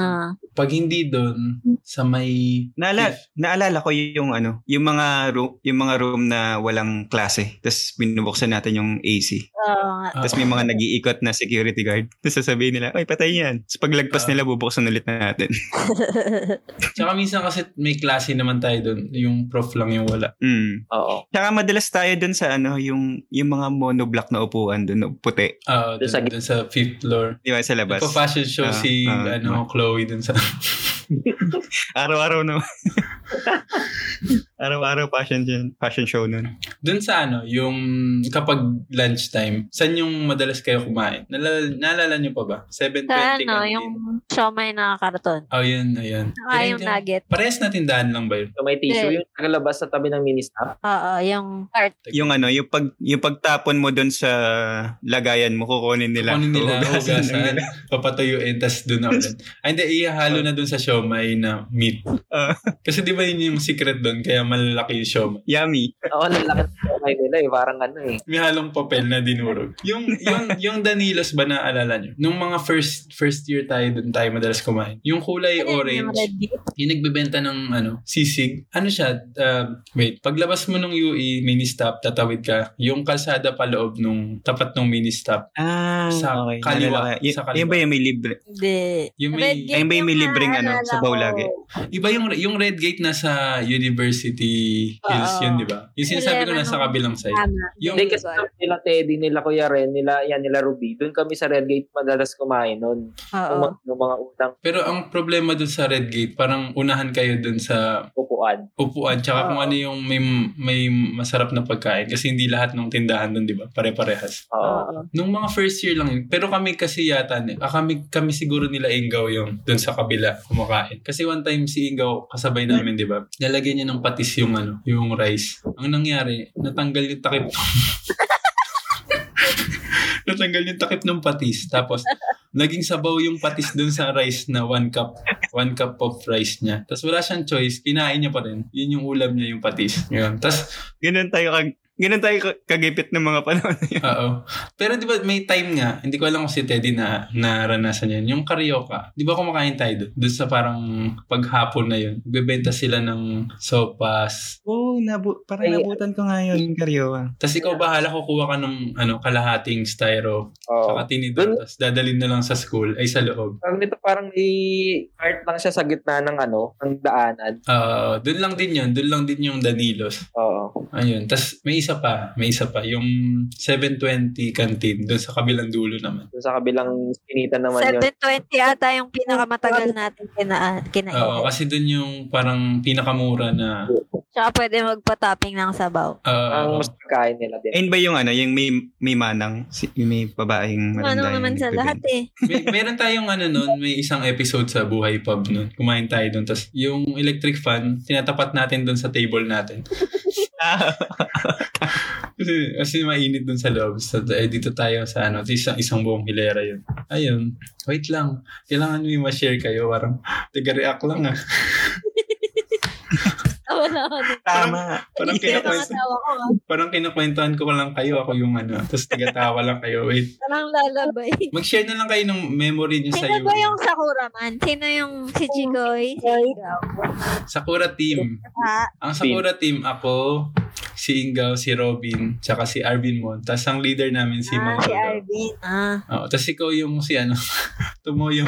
pag hindi doon sa may naalala ko yung yung mga room na walang klase. Tapos binubuksan natin yung AC. Tapos may mga nag-iikot na security guard. Tapos sasabihin nila, "Oy, patayin yan." Tapos paglagpas nila bubuksan ulit natin. Tsaka minsan kasi may klase naman tayo doon, yung prof lang yung wala. Oo. Tsaka madalas tayo doon sa yung mga monoblock na upuan doon, puti. Doon sa 5th floor. Di ba, sa labas. Nagpa-fashion show si Chloe doon sa... Araw-araw no. Araw-araw fashion show nun. Doon sa yung kapag lunchtime, saan yung madalas kayo kumain? Naalala nyo pa ba? 7:20 kantin. Yung siomay na karton. Oh, yun, ayun. Yung nugget. Parehas na tindahan lang ba yun? So, may tissue yung nakalabas sa tabi ng Ministop. Oo, yung cart. Yung yung pagtapon mo doon sa lagayan mo, kukunin nila. Hugasan. Papatuyuin, tas doon na ulit. Ay, hindi, ihahalo na doon sa siomay na meat. Kasi di ba yun yung secret doon? Kaya malalaki yung show. Yummy. Oo, lalaki yung show nila eh. Parang may halong papel na dinurog. Yung Danilos ba naalala nyo? Nung mga first year tayo doon tayo madalas kumain. Yung kulay orange. Yung nagbebenta ng sisig. Siya? Paglabas mo ng UE, Ministop, tatawid ka. Yung kalsada pa loob nung tapat ng Ministop. Sa okay. Kaliwa. Yung ba yung may libre? Hindi. Yung ba yung may libreng sa Baulagi? Iba yung Red Gate na sa University Hills yun, di ba? Yung sinasabi ko nasa kabilang side. Yung kasi nila Teddy, nila Kuya Ren, nila Ruby. Doon kami sa Red Gate madalas kumain noon. Yung mga utang. Pero ang problema doon sa Red Gate, parang unahan kayo doon sa upuan. Tsaka kung yung may masarap na pagkain. Kasi hindi lahat ng tindahan doon, di ba? Pare-parehas. Nung mga first year lang yun. Pero kami kasi yata, kami siguro nila Ingaw yung doon sa kabila kumakain. Kasi one time si Ingaw, kasabay namin, di ba? Nalagyan niya ng patis yung yung rice. Ang nangyari, natanggal yung takip ng patis. Tapos naging sabaw yung patis dun sa rice na one cup of rice niya. Tapos wala siyang choice, kinain niya pa rin. Yun yung ulam niya, yung patis. Yun. Tapos ganun tayo kagipit ng mga panahon na yun. Oo. Pero di ba may time nga, hindi ko alam kung si Teddy na naranasan yan. Yung Carioca, di ba kumakain tayo doon sa parang paghapon na yun? Bebenta sila ng sopas. Oo, parang nabutan ko nga yun yung Carioca. Tapos ikaw bahala kukuha ka ng kalahating styro. Saka tinidor. Tapos dadalhin na lang sa school, ay sa loob. Parang i-art lang siya sa gitna ng ang daanan. Oo. Doon lang din yun. Doon lang din yung Danilos. Oo. Ayun. Tapos may isa pa. Yung 7:20 kantin. Doon sa kabilang dulo naman. Doon sa kabilang pinita naman 7:20 ata yung pinakamatagal natin kinain. Oo, kasi doon yung parang pinakamura na... Tsaka pwede magpa-topping ng sabaw. Ang mas pagkain nila din. Ayun ba yung yung may manang, may babaeng maranday. Manong naman sa lahat eh. Meron tayong nun, may isang episode sa Buhay Pub nun. Kumain tayo dun. Tapos yung electric fan, tinatapat natin dun sa table natin. Kasi mainit dun sa loob. So, dito tayo sa ano, isang buong hilera yun. Ayun, wait lang. Kailangan mo ma-share kayo. Parang, tiga-react lang ah. Tama. Parang kinakwentuhan ko lang kayo. Ako yung ano. Tapos tigatawa lang kayo. Wait. Parang lalabay. Mag-share na lang kayo ng memory nyo sa iyo. Sino ba yung Sakura man? Sino yung si Chikoy? Sakura team. Ang Sakura team, ako, si Ingaw, si Robin, tsaka si Arvin mo. Tapos ang leader namin si Manlulo. Si Arvin. Oo. Tapos ikaw yung si ano. Tumo yung...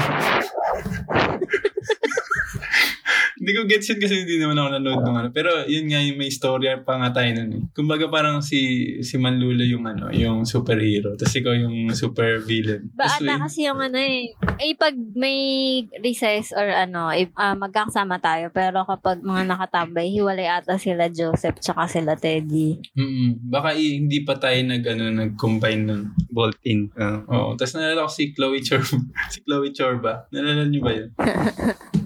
Hindi ko gets yun kasi hindi naman ako nanood ng ano. Pero yun nga yung may storya pa nga tayo nun eh. Kumbaga parang si Manlulo yung ano, yung superhero. Tapos ikaw yung super villain. Baata kasi yung ano eh. Eh pag may recess or ano, magkakasama tayo. Pero kapag mga nakatambay, hiwalay ata sila Joseph tsaka sila Teddy. Mm-hmm. Baka hindi pa tayo nag-combine nun. Bolt in. Oo. Tapos nalala ko si Chloe Chorba. Si Chloe Chorba. Nalala niyo ba yun?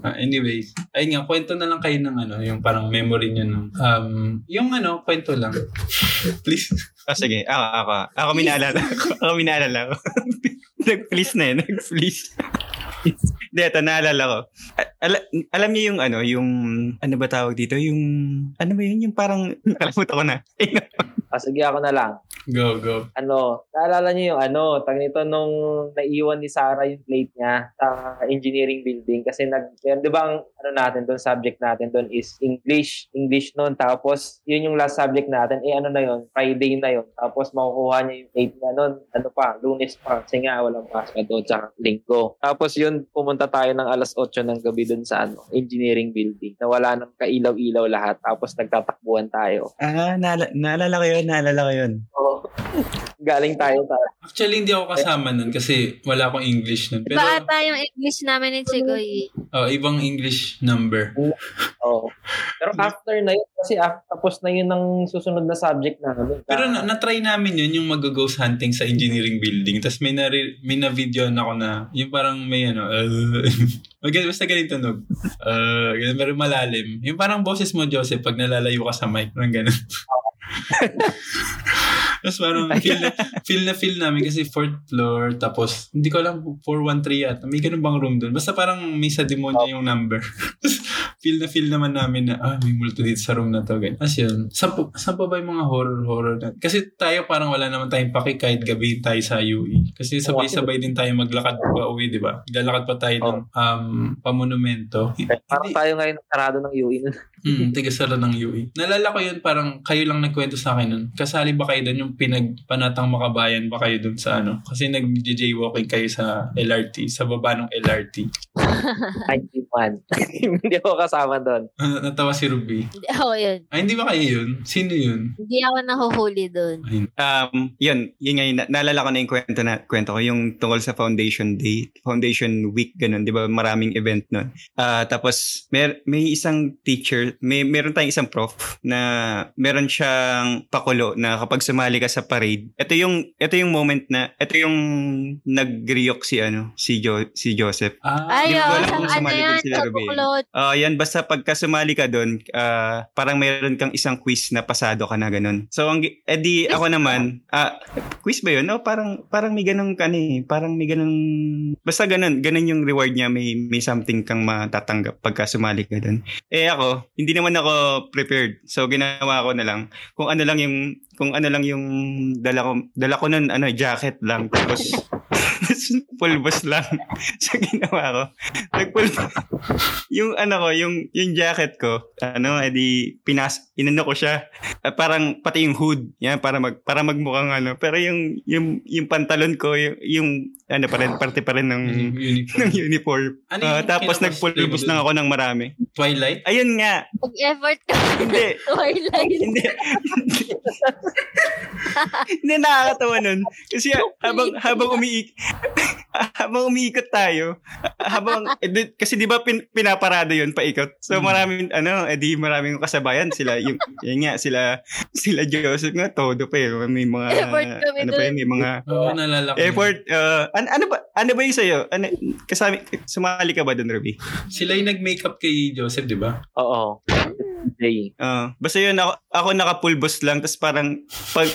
Anyways. Ayun nga. Kwento na lang kayo ng ano, yung parang memory niyo ng yung ano, kwento lang. Please. Oh, sige, ako minaalala ko. Nag-please na eh, nag-please. Dito, naalala ko. Alam niyo yung ano, yung ano ba tawag dito? Yung ano ba yun? Yung parang nakalimutan ko na. Sige, ako na lang. Go. Ano, naalala niyo yung ano, tag nito nung naiwan ni Sarah yung plate niya sa engineering building kasi di ba ang ano natin doon, subject natin doon is English noon. Tapos, yun yung last subject natin. Eh ano na yun? Friday na yun. Tapos, makukuha niya yung plate niya noon. Ano pa? Lunes pa. Kasi nga, walang pasok doon sa linggo. Tapos yun, pumunta tayo ng alas 8 ng gabi doon sa ano, engineering building. Nawala ng kailaw-ilaw lahat. Tapos, nagtatakbuhan tayo. Naalala ko yun. Oo. Galing tayo pa. Actually, hindi ako kasama nun kasi wala akong English nun. Pero, iba ata yung English namin ni Chikoy. Oh, ibang English number. Oo. Pero after na yun, kasi tapos na yun ang susunod na subject namin. Pero na-try namin yun, yung mag-ghost hunting sa engineering building. Tapos may na-video na ako na, yung parang may ano, basta ganun tunog. Pero malalim. Yung parang boses mo, Joseph, pag nalalayo ka sa mic, parang ganun. Tapos parang feel namin kasi 4th floor, tapos hindi ko alam 413 at may ganun bang room doon, basta parang may sa demonya yung number. feel naman namin na may multo dito sa room na to, ganyan. As yun, saan pa ba yung mga horror na? Kasi tayo parang wala naman tayong paki kahit gabi tayo sa UE kasi sabay-sabay din tayo maglakad pa uwi, di ba? Lalakad pa tayo ng pamonumento. Parang tayo ngayon sarado ng UE nun. Tigasara ng UE. Nalala ko yun, parang kayo lang nagkwento sa akin nun. Kasali ba kayo doon yung pinagpanatang makabayan ba kayo doon sa ano? Kasi nag-jaywalking kayo sa LRT, sa baba ng LRT. Hindi ako kasama doon. Natawa si Ruby. Hindi ako yun. Ay, hindi ba kayo yun? Sino yun? Hindi ako nahuhuli doon. Yun nga yun. Naalala ko na yung kwento ko, yung tungkol sa Foundation Day, Foundation Week, ganun, di ba? Maraming event nun. Tapos, may isang teacher, meron tayong isang prof na meron siyang pakulo na kapag sumali ka sa parade, ito yung moment na ito yung nag-riyok si Joseph. Yan basta pagka sumali ka doon, parang meron kang isang quiz na pasado ka na ganun. So edi ako naman, quiz ba 'yun? No, parang may ganung basta ganun yung reward niya, may something kang matatanggap pagka sumali ka doon. Eh ako, hindi naman ako prepared. So ginawa ko na lang kung ano lang yung dala ko nun, jacket lang, tapos pulbos lang. So ginawa ko, nagpulbos yung yung jacket ko, edi inano ko siya, parang pati yung hood yan, para magmukhang pero yung pantalon ko yung parte pa rin ng uniform. Ng uniform. Tapos nagpulbos lang ako ng marami. Twilight? Ayun nga. Pag-effort ka. Hindi. Twilight. Hindi nakakatawa nun. Kasi habang umiikot tayo, kasi di ba pinaparada yun, paikot. So maraming, maraming kasabayan. Sila, yun nga, sila Joseph nga, todo pa eh. May mga, may mga effort. Ano ba yung sa'yo? Sumali ka ba doon, Ruby? Sila yung nag-makeup kay Joseph, di ba? Oo. Day. Basta yun, ako nakapulbos lang, tapos parang pag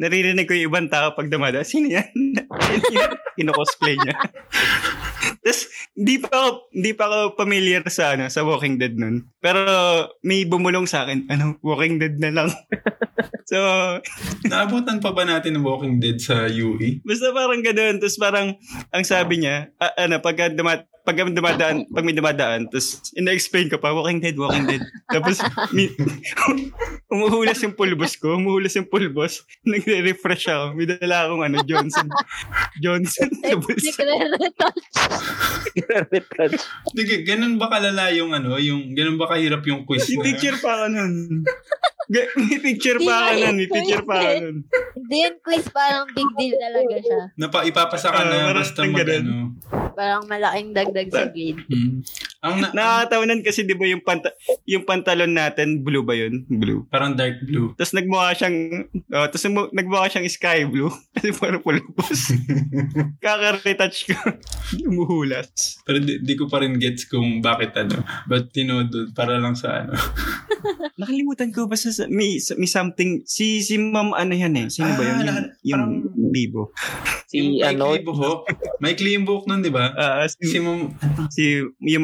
naririnig ko yung ibang tao pag damada, sino yan? Kinocosplay niya. Tapos, hindi pa ako familiar sa Walking Dead nun. Pero, may bumulong sa akin, Walking Dead na lang. So, naabutan pa ba natin ng Walking Dead sa UE? Basta parang ganoon. Tapos parang, ang sabi niya, pag may dumadaan, tapos, ina-explain ko pa, Walking Dead. Tapos, umuhulas yung pulbos ko, nagre-refresh ako. May dala akong, Johnson. Ganun ba kalala yung ganun ba kahirap yung quiz na? May picture pa ka nun. Hindi yung quiz, parang big deal talaga siya. Ipapasa ka na basta parang malaking dagdag sa grade. Nakakatawanan kasi di ba yung pantalon natin, blue ba yun? Blue. Parang dark blue. Tapos nagmukha siyang sky blue. Kasi parang pulupos. Kaka-retouch ko. Umuhulas. Pero di ko pa rin gets kung bakit But tinodod para lang sa Nakalimutan ko basta may something si Ma'am Sino ba yun? Yung Bibo. Si Mike Limbook nun, di ba? Si Ma'am. Yung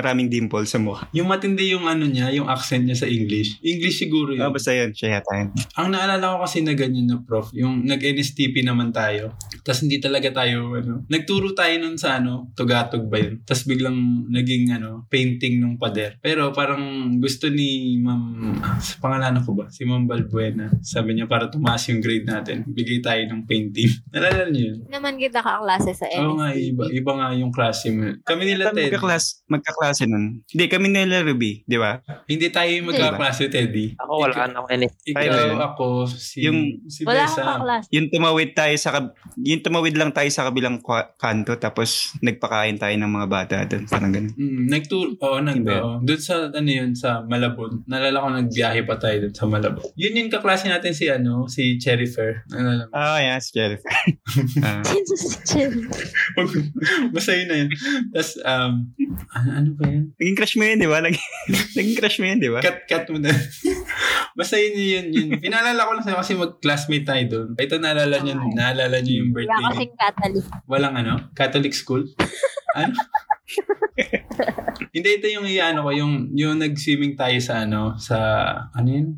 maraming dimple sa mukha. Yung matindi yung niya, yung accent niya sa English. English siguro yun. Basta yun. Siya yata yun. Ang naalala ko kasi na ganyan na prof, yung nag-NSTP naman tayo. Tapos hindi talaga tayo, nagturo tayo nun sa tugatog ba yun? Tapos biglang naging painting ng pader. Pero parang gusto ni Ma'am, sa pangalan ko ba? Si Ma'am Balbuena. Sabi niya para tumaas yung grade natin, bigay tayo ng painting. Nalala niyo yun? Naman kita kaklase sa NSTP. Oo nga, iba nga yung klase mo. Kami nila Teddy. Magkaklase nun. Hindi, kami nila Ruby, di ba? Hindi tayo yung magkaklase, Teddy. Ako wala na ako NSTP. Ako, si Besa. Yung tumawid tayo lang tayo sa kabilang kanto tapos nagpakain tayo ng mga bata doon. Parang ganun. Doon sa sa Malabon. Nalala ko nagbiyahe pa tayo doon sa Malabon. Yun yung kaklase natin si Cherry Fair. Si Cherry Fair. Basta yun na yun. Tapos ano ba yun? Naging crush mo yun, di ba? Cut mo na. Basta yun. Pinalala ko lang sa'yo kasi mag-classmate tayo doon. Ito naalala niyo yung birthday. Wala kasing Catholic. Walang Catholic school? Ano? Hindi, ito yung ko yung nag-swimming tayo sa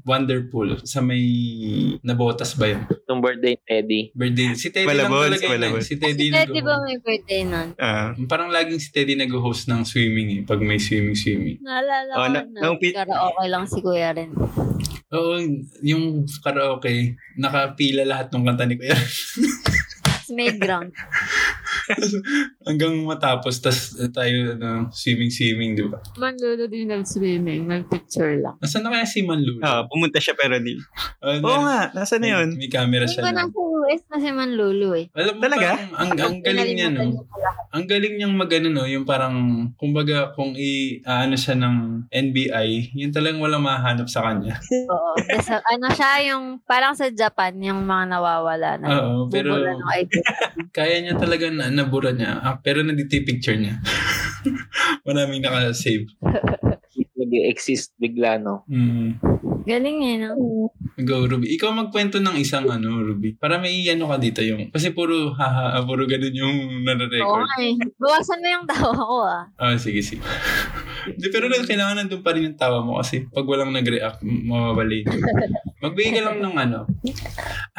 Wonderpool sa may nabotas ba yun? Yung birthday Teddy. Si Teddy Balabon, lang talaga yun. Si Teddy ba may birthday nun? Parang laging si Teddy nag-host ng swimming pag may swimming. Naalala ko karaoke lang si Kuya rin. Oo, yung karaoke nakapila lahat ng kanta ni Kuya. May ground. Hanggang matapos tas tayo swimming, di ba? Manlulo din nag-swimming, nag-picture lang. Nasaan na kaya si Manlulo? Pumunta siya pero di. Oo nga, nasaan na yun? May camera siya. Hindi ko nasa US na si Manlulo eh. Alam mo, talaga? Ang galing niya Ang galing niyang yung parang kumbaga kung siya ng NBI, yun talagang walang mahanap sa kanya. Oo. Siya yung parang sa Japan yung mga nawawala na. Oo, pero kaya niya talaga nabura niya. Pero nandito yung picture niya. Maraming nakasave. Nag-exist bigla, no? Galing Go, Ruby. Ikaw magkwento ng isang Ruby. Para may ka dito yung... Kasi puro puro ganun yung nanarecord. Okay. Bawasan mo yung tawa ko, sige. Pero kailangan nandun pa rin yung tawa mo kasi pag walang nag-react, mawawali. Magbigay ka lang ng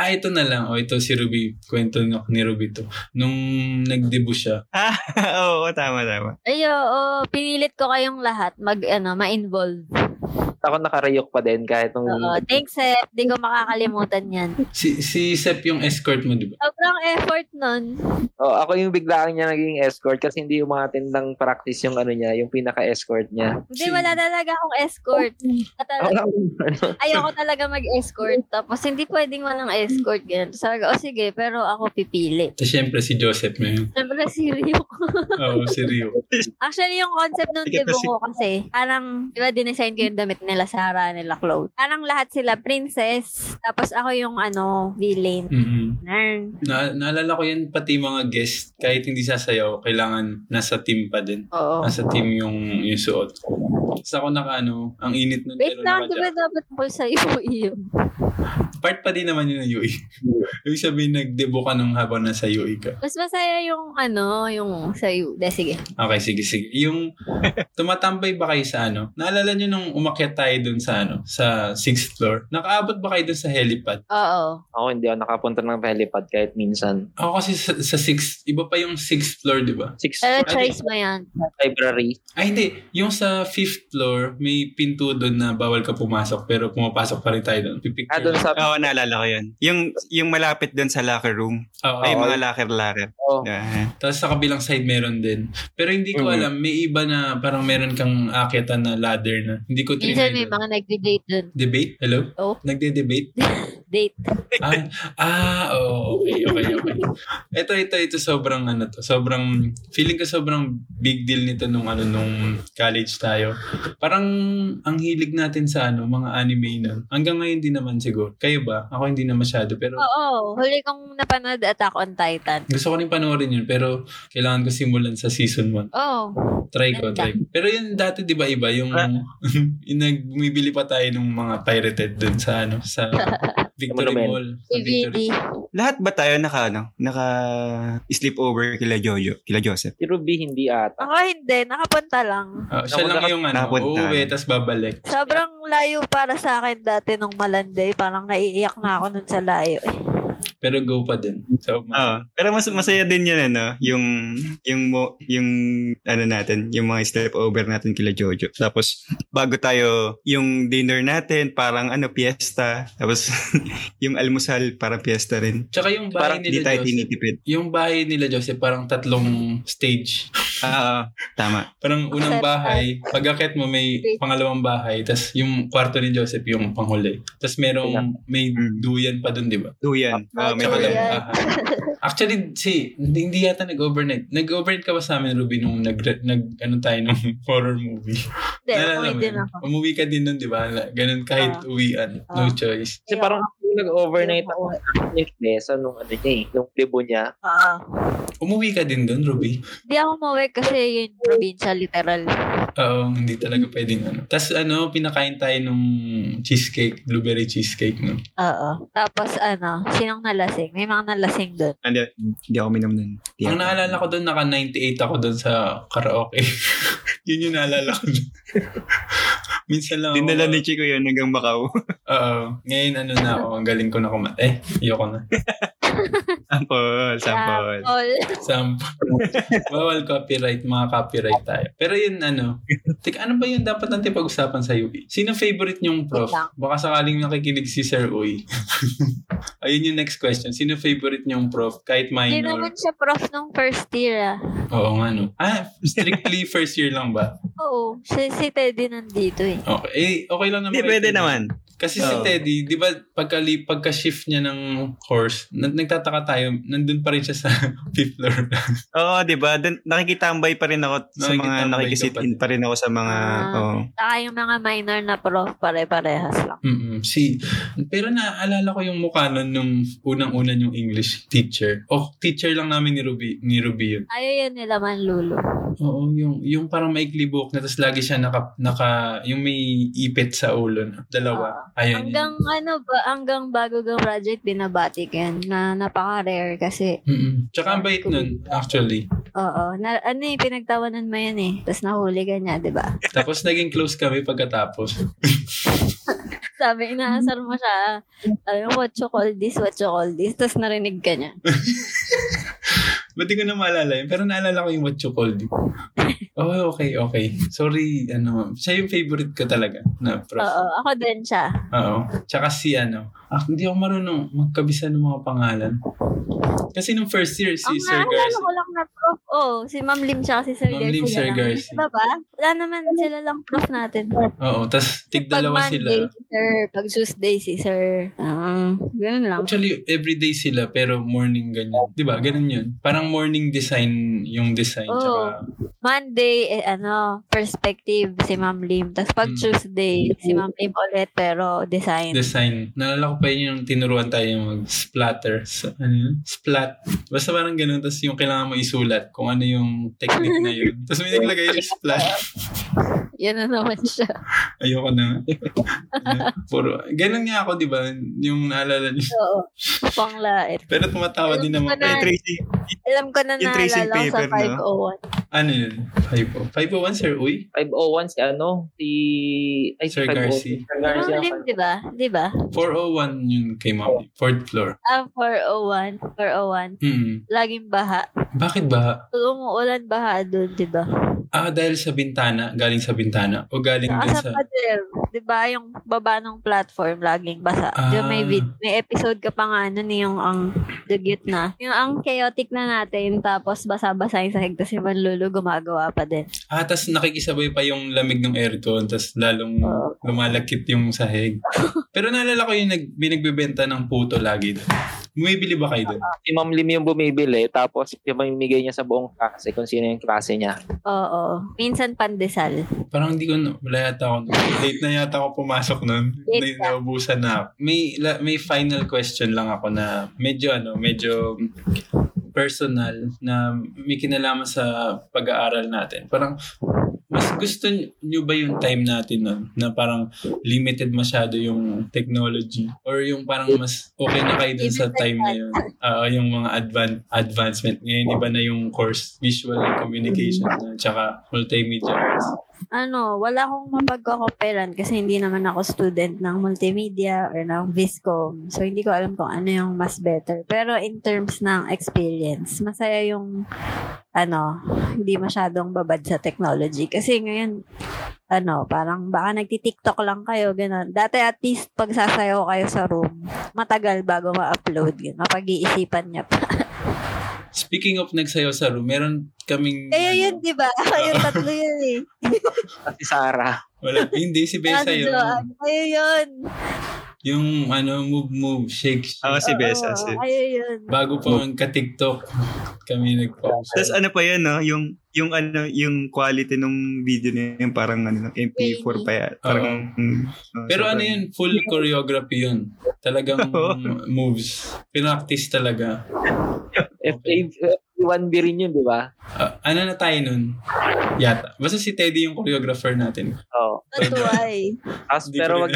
ito na lang. Ito si Ruby. Kwento ni Ruby to. Nung nag-debut siya. Oo, tama. Ay, oo. Pinilit ko kayong lahat. Ma-involve. Ako nakarayok pa din kahit nung... Oo, thanks Seth. Di ko makakalimutan yan. Si Seth yung escort mo, di ba? Sobrang effort nun. Ako yung biglaan niya naging escort kasi hindi umatin ng practice yung yung pinaka-escort niya. Hindi, wala talaga akong escort. Ayoko talaga mag-escort. Tapos hindi pwedeng walang escort. Ganyan. Sabi ko, sige, pero ako pipili. Siyempre si Joseph na yun. Siyempre si Rio. Si Rio. Actually, yung concept nung dibo ko kasi, parang, di ba, dinesign ko yung damit nila Sarah, nila Chloe. Parang lahat sila princess, tapos ako yung villain. Mm-hmm. Naalala ko yan pati mga guest, kahit hindi sasayaw, kailangan nasa team pa din. Oo. Nasa team yung suot. Gusto ko ng ano, ang init ng telo na badya. Wait lang, dapat po sa UE. Part pa din naman yun ng UE. Yung sabihin, nag-debo ka nung habang nasa UE ka. Mas masaya yung ano, yung sa UE. De, sige. Okay, sige. Yung tumatambay ba kayo sa ano? Naalala nyo nung umakyat tayo dun sa ano, sa 6th floor? Nakaabot ba kayo dun sa helipad? Oo. Ako hindi ako nakapunta ng helipad kahit minsan. Ako kasi sa 6th, iba pa yung 6th floor, di ba? 6th floor. Choice ba yan? Library. Ay, hindi. Yung sa 5th floor, may pinto doon na bawal ka pumasok pero pumapasok pa rin tayo doon. Doon sa... Oo, naalala ko yun. Yung malapit doon sa locker room. Oh, ay, mga locker. Oh. Yeah. Tapos sa kabilang side meron din. Pero hindi ko alam, may iba na parang meron kang akitan na ladder na. Hindi ko trinay. Minsan may mga nagde-date doon. Debate? Hello? Oo. Oh. Nagde-debate? Date. Okay. Ito, sobrang ano to. Sobrang, feeling ko sobrang big deal nito nung college tayo. Parang, ang hilig natin sa ano, mga anime na. Hanggang ngayon din naman siguro. Kayo ba? Ako hindi na masyado, pero... Oo, huli kong napanood Attack on Titan. Gusto ko rin panoorin yun, pero kailangan ko simulan sa season 1. Oo. Try ko. Pero yun dati, di ba iba? Yung nagbumibili pa tayo ng mga pirated dun sa ano, sa... Victory Mall. Lahat ba tayo naka-sleepover kila Jojo? Kila Joseph? Si Ruby hindi ata. Ako hindi. Nakapunta lang. Siya lang yung ano. Uuwi, tas babalik. Sobrang layo para sa akin dati nung Malanday. Parang naiiyak na ako nun sa layo eh. Pero go pa din. So, pero mas masaya din 'yan ano, yung ano natin, yung mga sleepover natin kila Jojo. Tapos bago tayo yung dinner natin, parang ano piyesta. Tapos yung almusal parang piyesta rin. Tsaka yung bahay parang nila Joseph. Yung bahay nila Joseph parang tatlong stage. Tama. Parang unang bahay, pag-akyat mo may pangalawang bahay, tas yung kwarto ni Joseph yung panghuli. Tas may duyan pa doon, 'di ba? Duyan. Actually, hindi yata nag-overnight. Nag-overnight ka ba sa amin, Ruby, nung tayo nung horror movie? Hindi, umuwi din ako. Umuwi ka din nun, di ba? Ganun kahit uwian. No choice. Kasi parang nag-overnight ako with Besa nung ano niya eh, nung libo niya. Umuwi ka din dun, Ruby? Hindi ako umuwi kasi yun, probinsya, literal. Oo, hindi talaga pwedeng ano. Tapos ano, pinakain tayo nung cheesecake, blueberry cheesecake, no? Oo. Tapos ano, sinong nalasing? May mga nalasing doon. Hindi ako minum doon. Ang naalala ko doon, naka 98 ako doon sa karaoke. Yun yung naalala ko doon. Minsan lang ako. Dinala ni Chikoy yun hanggang Macau. Oo. Ngayon ano na ako, ang galing ko na kumatay. Ayoko na. Sample. Bawal copyright, mga copyright tayo. Pero yun, ano. Ano ba yun dapat natin pag-usapan sa UP? Sino favorite nyong prof? Baka sakaling nakikinig si Sir Uy. Ayun yung next question. Sino favorite nyong prof? Kahit minor. Hindi naman siya prof nung first year, Oo nga, no. Strictly first year lang ba? Oo. Si Teddy nandito eh. Okay lang naman. Hindi, pwede naman. Kasi si Teddy, di ba pagka-shift niya ng course, nagtataka tayo, nandun pa rin siya sa fifth floor. Oo, di ba? Nakikitambay pa rin ako sa mga, nakikisit-in pa rin ako sa mga... Saka yung mga minor na prof, pare-parehas lang. Pero naaalala ko yung mukha nun nung unang-una yung English teacher. Teacher lang namin ni Ruby yun. Ayaw yun nila Manlulo. Oo, yung parang maikli buhok na tapos lagi siya yung may ipit sa ulo na. Dalawa. Ayun. Hanggang bago graduate binabati ko yan na napaka-rare kasi. Tsaka ang bait nun, actually. Oo. Pinagtawanan mo yan eh. Tapos nahuli ka niya, diba? Tapos naging close kami pagkatapos. Sabi, inaasar mo siya. Sabi, what you call this. Tapos narinig ka niya. Ba't ko na maalala yun? Pero naalala ko yung what you called. Okay. Sorry, siya yung favorite ko talaga. Na prof. Oo, ako din siya. Oo. Tsaka hindi ako marunong magkabisa ng mga pangalan. Kasi nung first year, si Sir Garcia. Ang ko lang na prof. Si Ma'am Lim tsaka si Sir Garcia. Ma'am Lim, Sir Garcia. Diba ba? Wala naman sila lang prof natin. Oo, tas tig-dalawa sila. Pag Tuesday, si Sir. Ganun lang. Actually, everyday sila, pero morning ganyan. Diba? Ganun yun. Parang morning design yung design. Tsaka... Monday, perspective si Ma'am Lim. Tapos pag Tuesday, si Ma'am Lim ulit, pero design. Nalala ko pa yun yung tinuruan tayo yung mag-splatter. Splat. Basta parang ganun. Tapos yung kailangan mo isulat kung ano yung technique na yun. Tapos may naglagay yung splat. Yan na naman siya. Ayoko na. Puro, ganun nga ako, di ba? Yung naalala niyo. Oo. Panglait. Pero tumatawa alam din naman. Na, tracing, alam ko na naalala ko sa 501. Ano yun? 501, Sir Uy? 501 si ano? Si... Ay, Sir Garcia. Sir Garcia. Ma'am Lim, di ba? Di ba? 401 yun kay Ma'am Lim. Fourth floor. Ah, 401. 401. Mm-hmm. Laging baha. Bakit baha? Umuulan baha doon, di ba? Ah, dahil sa bintana, galing sa bintana o galing din sa pader, 'di ba? Yung baba ng platform laging basa. Ah. Diyo, may episode ka pa nga noon yung ang dugyot na. Yung ang chaotic na natin tapos basa-basahin sa higda si Manlulo gumagawa pa din. Ah, tas nakikisabay pa yung lamig ng aircon tas lalong lumalakip yung sahig. Pero naalala ko yung binagbebenta ng puto lagi doon. Bumibili ba kayo doon? Si Ma'am Lim yung bumibili tapos pinamimigay niya sa buong klase kung sino yung klase niya. Oo. Minsan pandesal. Parang hindi ko, wala yata ako. Late na yata ako pumasok nun. Naubusan na. May final question lang ako na medyo personal na may kinalaman sa pag-aaral natin. Parang mas gusto nyo ba yung time natin nun? Na parang limited masyado yung technology? Or yung parang mas okay na kayo dun sa time na yun? Yung mga advancement. Ngayon, iba na yung course, Visual Communications na tsaka Multimedia Arts. Wala akong mapagkakooperan kasi hindi naman ako student ng multimedia or ng viscom. So, hindi ko alam kung ano yung mas better. Pero in terms ng experience, masaya yung hindi masyadong babad sa technology. Kasi ngayon, parang baka nagti-TikTok lang kayo, gano'n. Dati at least pagsasayaw kayo sa room, matagal bago ma-upload. Mapag-iisipan niya pa. Speaking of nagsayaw sa room, meron kaming... Kaya yun, di ba? Kaya tatlo yun eh. Si Sarah. Wala. Hindi, si Besa yun. Kaya yun. Yung move, shake. Si Besa. Kaya yun. Bago pa magka-TikTok, kami nag-pause. Tapos ano pa yun, no? Yung quality ng video na yun, parang MP4 pa yan. Parang, pero yun, full choreography yun. Talagang moves. Pinractice talaga. Okay. FA1B rin yun, di ba? Na tayo nun? Yata. Basta si Teddy yung choreographer natin. Oo. Natuway. Pero wag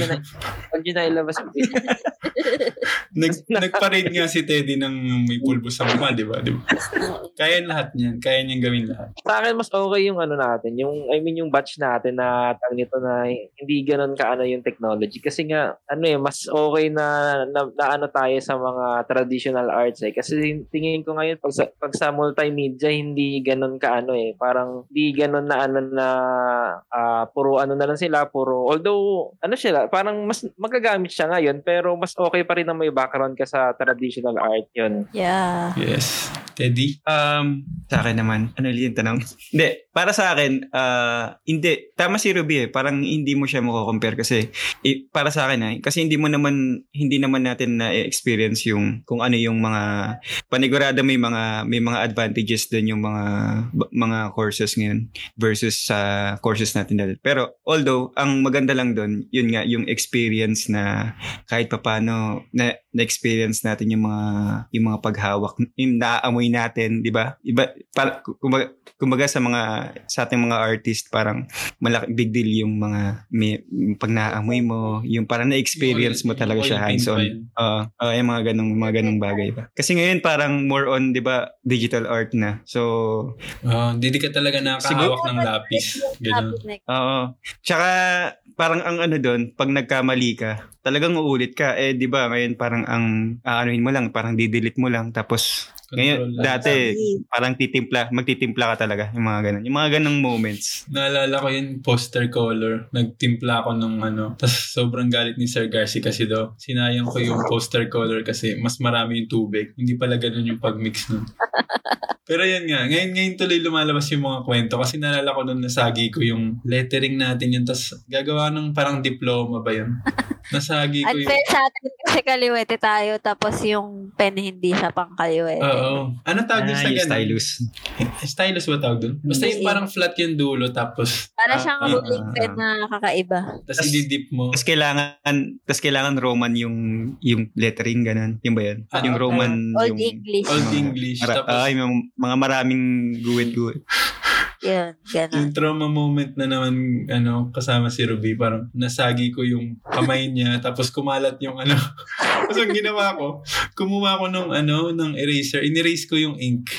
yun na ilabas. Nagparade nga si Teddy ng may pulbo sa mama, di ba? Kaya lahat niyan. Kaya niyang gawin lahat. Sa akin, mas okay yung natin. Yung batch natin na nito na hindi ganun yung technology. Kasi nga, mas okay na tayo sa mga traditional arts eh. Kasi tingin ko ngayon, pag sa multimedia, hindi ganun eh. Parang, hindi ganun puro na lang sila, puro, although, sila, parang mas magagamit siya ngayon, pero mas okay pa rin na may background ka sa traditional art yun. Yeah. Yes. Teddy? Sa akin naman, yung tanong? Hindi, para sa akin, hindi, tama si Ruby eh, parang hindi mo siya mako-compare kasi, para sa akin kasi hindi naman natin na-experience yung, kung yung mga, panigurado may mga advantages dun yung mga courses ngayon versus sa courses natin dati. Pero, although, ang maganda lang dun, yun nga, yung experience na kahit papano, na-experience natin yung mga paghawak, yung naamoy natin, di ba? Iba, kumbaga sa ating mga artist, parang malaki, big deal yung mga, pag naamoy mo, yung parang na-experience mo talaga siya hands-on. Yung mga ganong bagay ba. Kasi ngayon, parang more on, di ba, digital art na. So, hindi ka talaga nakahawak ng lapis. Ganun. Oo. Tsaka, parang ang doon, pag nagkamali ka, talagang uulit ka. Eh, di ba, ngayon parang ang aanuhin mo lang, parang didelete mo lang. Tapos, ngayon, dati, parang magtitimpla ka talaga. Yung mga ganong moments. Naalala ko yun, poster color. Nagtimpla ako ng Tapos sobrang galit ni Sir Garcia kasi daw. Sinayang ko yung poster color kasi mas marami yung tubig. Hindi pala ganun yung pag-mix nun. Pero yan nga, ngayon tuloy lumalabas yung mga kwento kasi naalala ko nun nasagi ko yung lettering natin yun. Tapos gagawa ng parang diploma ba yun? Nasagi ko yun. At fair sa atin kasi kaliwete tayo tapos yung pen hindi siya pang kaliwete. Oo. Ano tawag doon sa ganun? Stylus ba tawag doon? Basta yung parang flat yung dulo tapos... Para siyang rolling pen na kakaiba. Tapos i-dip mo. Tapos kailangan Roman yung lettering ganun. Yung ba yan? Yung Roman... Old English. Tapos, yung mga maraming guwit-guwit. Yun, ganun. Yung trauma moment na naman, ano, kasama si Ruby, parang nasagi ko yung kamay niya, tapos kumalat yung ano. Tapos ang ginawa ko, kumuha ko ng ano, ng eraser, inerase ko yung ink.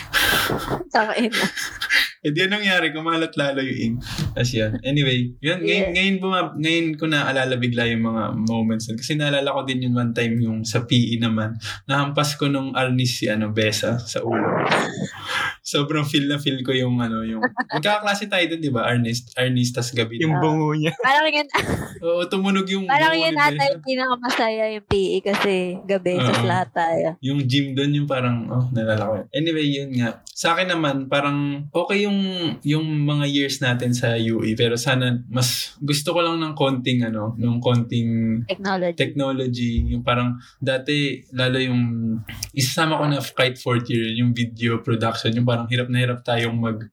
Saka ina. Eh, di yung nangyari, kumalat lalo yung ink. Tapos yun. Anyway, yun, yeah. Ngayon ko naalala bigla yung mga moments. Kasi naalala ko din yun one time yung sa PE naman. Nahampas ko nung arnis si ano, Besa sa ulo. Sobrang feel na feel ko yung ano, yung... Magkakaklase tayo dun, di ba? Arnis, tas gabi. Yung bungo niya. Parang yun... Oo, tumunog yung... Parang yun ata yung pinakamasaya yung PE kasi gabi, tas lahat tayo. Yung gym dun, yung parang... Oh, naalala ko yun. Anyway, yun nga. Sa akin naman, parang okay yung mga years natin sa UE, pero sana mas gusto ko lang ng konting ano, ng konting technology yung parang dati lalo yung isasama ko na kahit fourth year yung video production, yung parang hirap na hirap tayong mag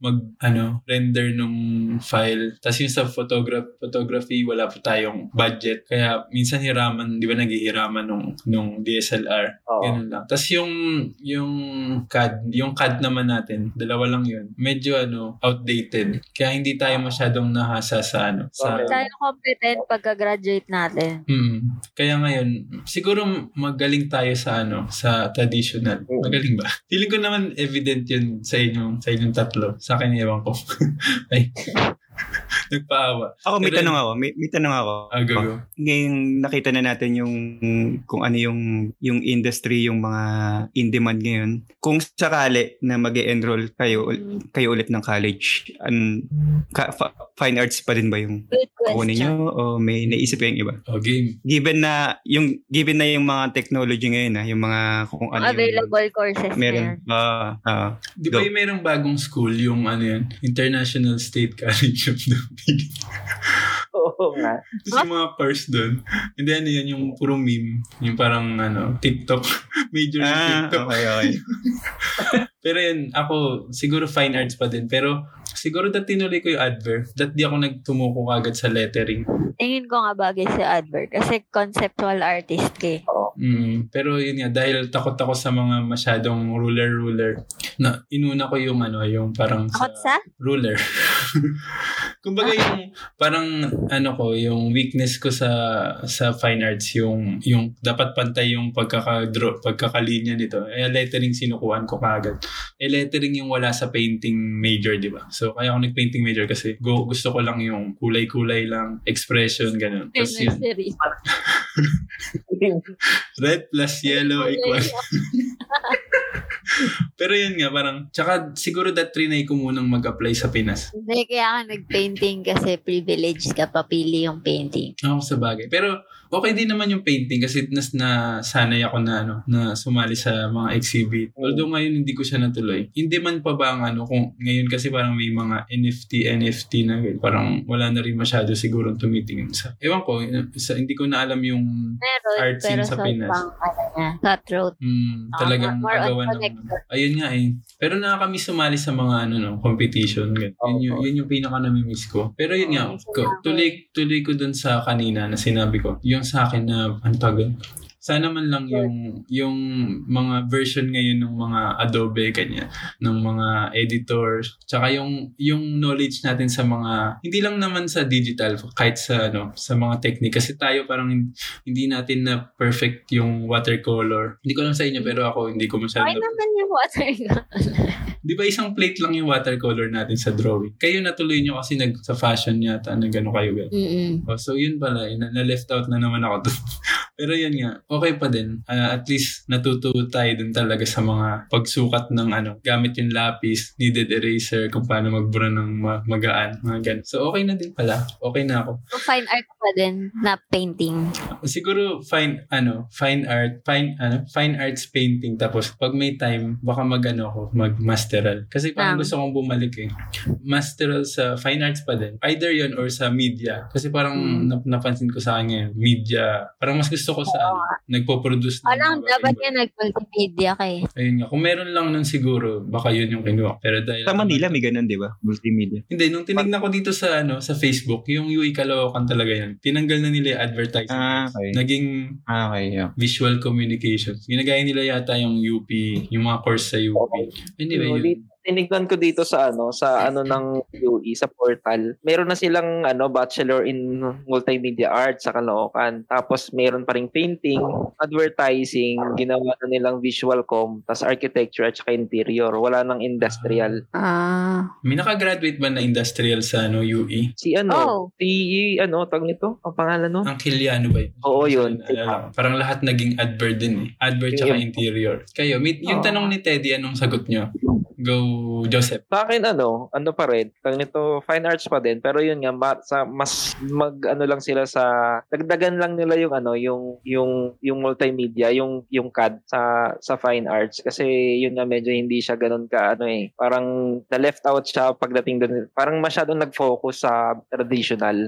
render nung file, tas yung sa photography wala pa tayong budget kaya minsan hiraman, di ba naghihiraman nung DSLR. Oh. Ganun lang. Tas yung CAD naman natin, dalawa lang yun, medyo outdated. Kaya hindi tayo masyadong nahasa sa ano. Hindi tayo competent pagka-graduate natin. Kaya ngayon, siguro magaling tayo sa ano, sa traditional. Magaling ba? Feeling ko naman evident yun sa inyong tatlo. Sa akin, ewan ko. Ay. Nagpaawa. Ako, may tanong ako. May tanong ako. Go. Ngayon, nakita na natin yung kung ano yung industry, yung mga in-demand ngayon. Kung sakali na mag-e-enroll kayo ulit ng college, fine arts pa rin ba yung kukunin nyo? O may naisip yung iba? Okay. Given na yung mga technology ngayon, yung mga kung ano available yung, courses meron. Di ba yung merong bagong school, yung ano yun, International State College of the Philippines. Oo nga. Tapos yung mga purse doon. And then yun yung puro meme. Yung parang ano, TikTok. Major yung TikTok. Okay. Pero yun, ako, siguro fine arts pa din. Pero siguro tinuloy ko yung advert. Di ako nagtumuko agad sa lettering. Tingin ko nga bagay sa advert. Kasi conceptual artist ka. Pero yun nga, dahil takot ako sa mga masyadong ruler. Na, inuna ko yung ano, yung parang sa ruler. Kumbaga yung parang ano ko, yung weakness ko sa fine arts, yung dapat pantay yung pagkakalinya nito. Eh, lettering sinukuhan ko kaagad. Eh, lettering yung wala sa painting major, di ba? So, kaya ako nag-painting major kasi gusto ko lang yung kulay-kulay lang, expression, ganun. Tapos yun. Red plus yellow equals... Pero yun nga, parang, tsaka siguro trinay ko munang mag-apply sa Pinas. Hindi, kaya ka nag-painting kasi privileged ka, papili yung painting. Oo, sa bagay. Pero okay din naman yung painting kasi nasanay ako na, ano, na sumali sa mga exhibit. Although ngayon hindi ko siya natuloy. Hindi man pa ba ang ano, kung ngayon kasi parang may mga NFT na ganyan. Parang wala na rin masyado siguro tumitingin sa. Ewan ko, hindi ko na alam yung art scene sa Pinas. Pero cutthroat. Talagang magawa ng... Ayun nga eh. Pero nakakamiss sumali sa mga ano, no, competition. Yun yung pinaka namimiss ko. Pero yun nga, tuloy ko dun sa kanina na sinabi ko. Yung sa akin na antagon. Sana man lang yung mga version ngayon ng mga Adobe, kanya, ng mga editors, tsaka yung knowledge natin sa mga, hindi lang naman sa digital, kahit sa, ano, sa mga technique. Kasi tayo parang hindi natin na perfect yung watercolor. Hindi ko lang sa inyo, pero ako hindi ko masyado. Ay naman yung watercolor. Di ba isang plate lang yung watercolor natin sa drawing? Kayo natuloy nyo kasi sa fashion yata, nag-ano kayo. So yun pala, na-left out na naman ako doon. Pero yun nga, okay pa din. At least natuto tayo din talaga sa mga pagsukat ng ano, gamit yung lapis, needed eraser, kung paano magbura ng magaan, mga ganun. So okay na din pala. Okay na ako. So fine art pa din na painting. Siguro fine arts painting, tapos pag may time baka mag masteral. Kasi parang gusto kong bumalik eh. Masteral sa fine arts pa din. Either yun or sa media. Kasi parang napansin ko sa kanya media. Parang mas gusto ko sa nagpo-produce. Alam, dapat yan nag-multimedia kay. Ayun nga. Kung meron lang nun siguro, baka yun yung kinuha. Pero dahil... Sa Manila may ganun, di ba? Multimedia. Hindi. Nung tinignan ko dito sa ano, sa Facebook, yung UE Kalawakan talaga yan. Tinanggal na nila yung advertising. Okay. Naging Visual Communications. Ginagaya nila yata yung UP, yung mga course sa UP. Anyway, yun. tinignan ko dito sa ng UE, sa portal. Meron na silang Bachelor in Multimedia Arts sa Caloocan. Tapos meron pa ring Painting, Advertising, ginawa na nilang Visual Com, tas Architecture at saka Interior. Wala nang Industrial. May nakagraduate ba na Industrial sa UE? Tag nito? Ang pangalan no? Ang Kiliano ba yun? Oo, yun. Parang lahat naging advert din eh. Advert tsaka Interior. Kayo, yung tanong ni Teddy, anong sagot nyo? Go, Joseph. Sa akin, ano pa rin. Tang nito, fine arts pa din. Pero yun nga, dagdagan lang nila yung multimedia, yung CAD sa fine arts. Kasi yun nga, medyo hindi siya ganun ka, Parang na-left out siya pagdating doon. Parang masyadong nag-focus sa traditional.